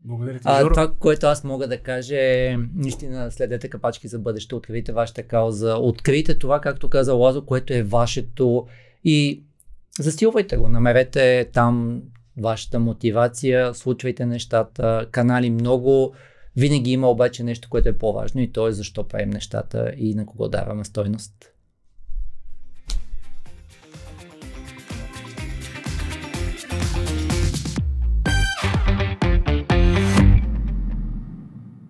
Благодаря ти, Жоро. Това, което аз мога да кажа е, наистина следете Капачки за бъдеще, откривайте вашата кауза, открийте това, както каза Лазо, което е вашето и засилвайте го, намерете там вашата мотивация, случвайте нещата, канали много, винаги има обаче нещо, което е по-важно и то е защо правим нещата и на кого даваме стойност.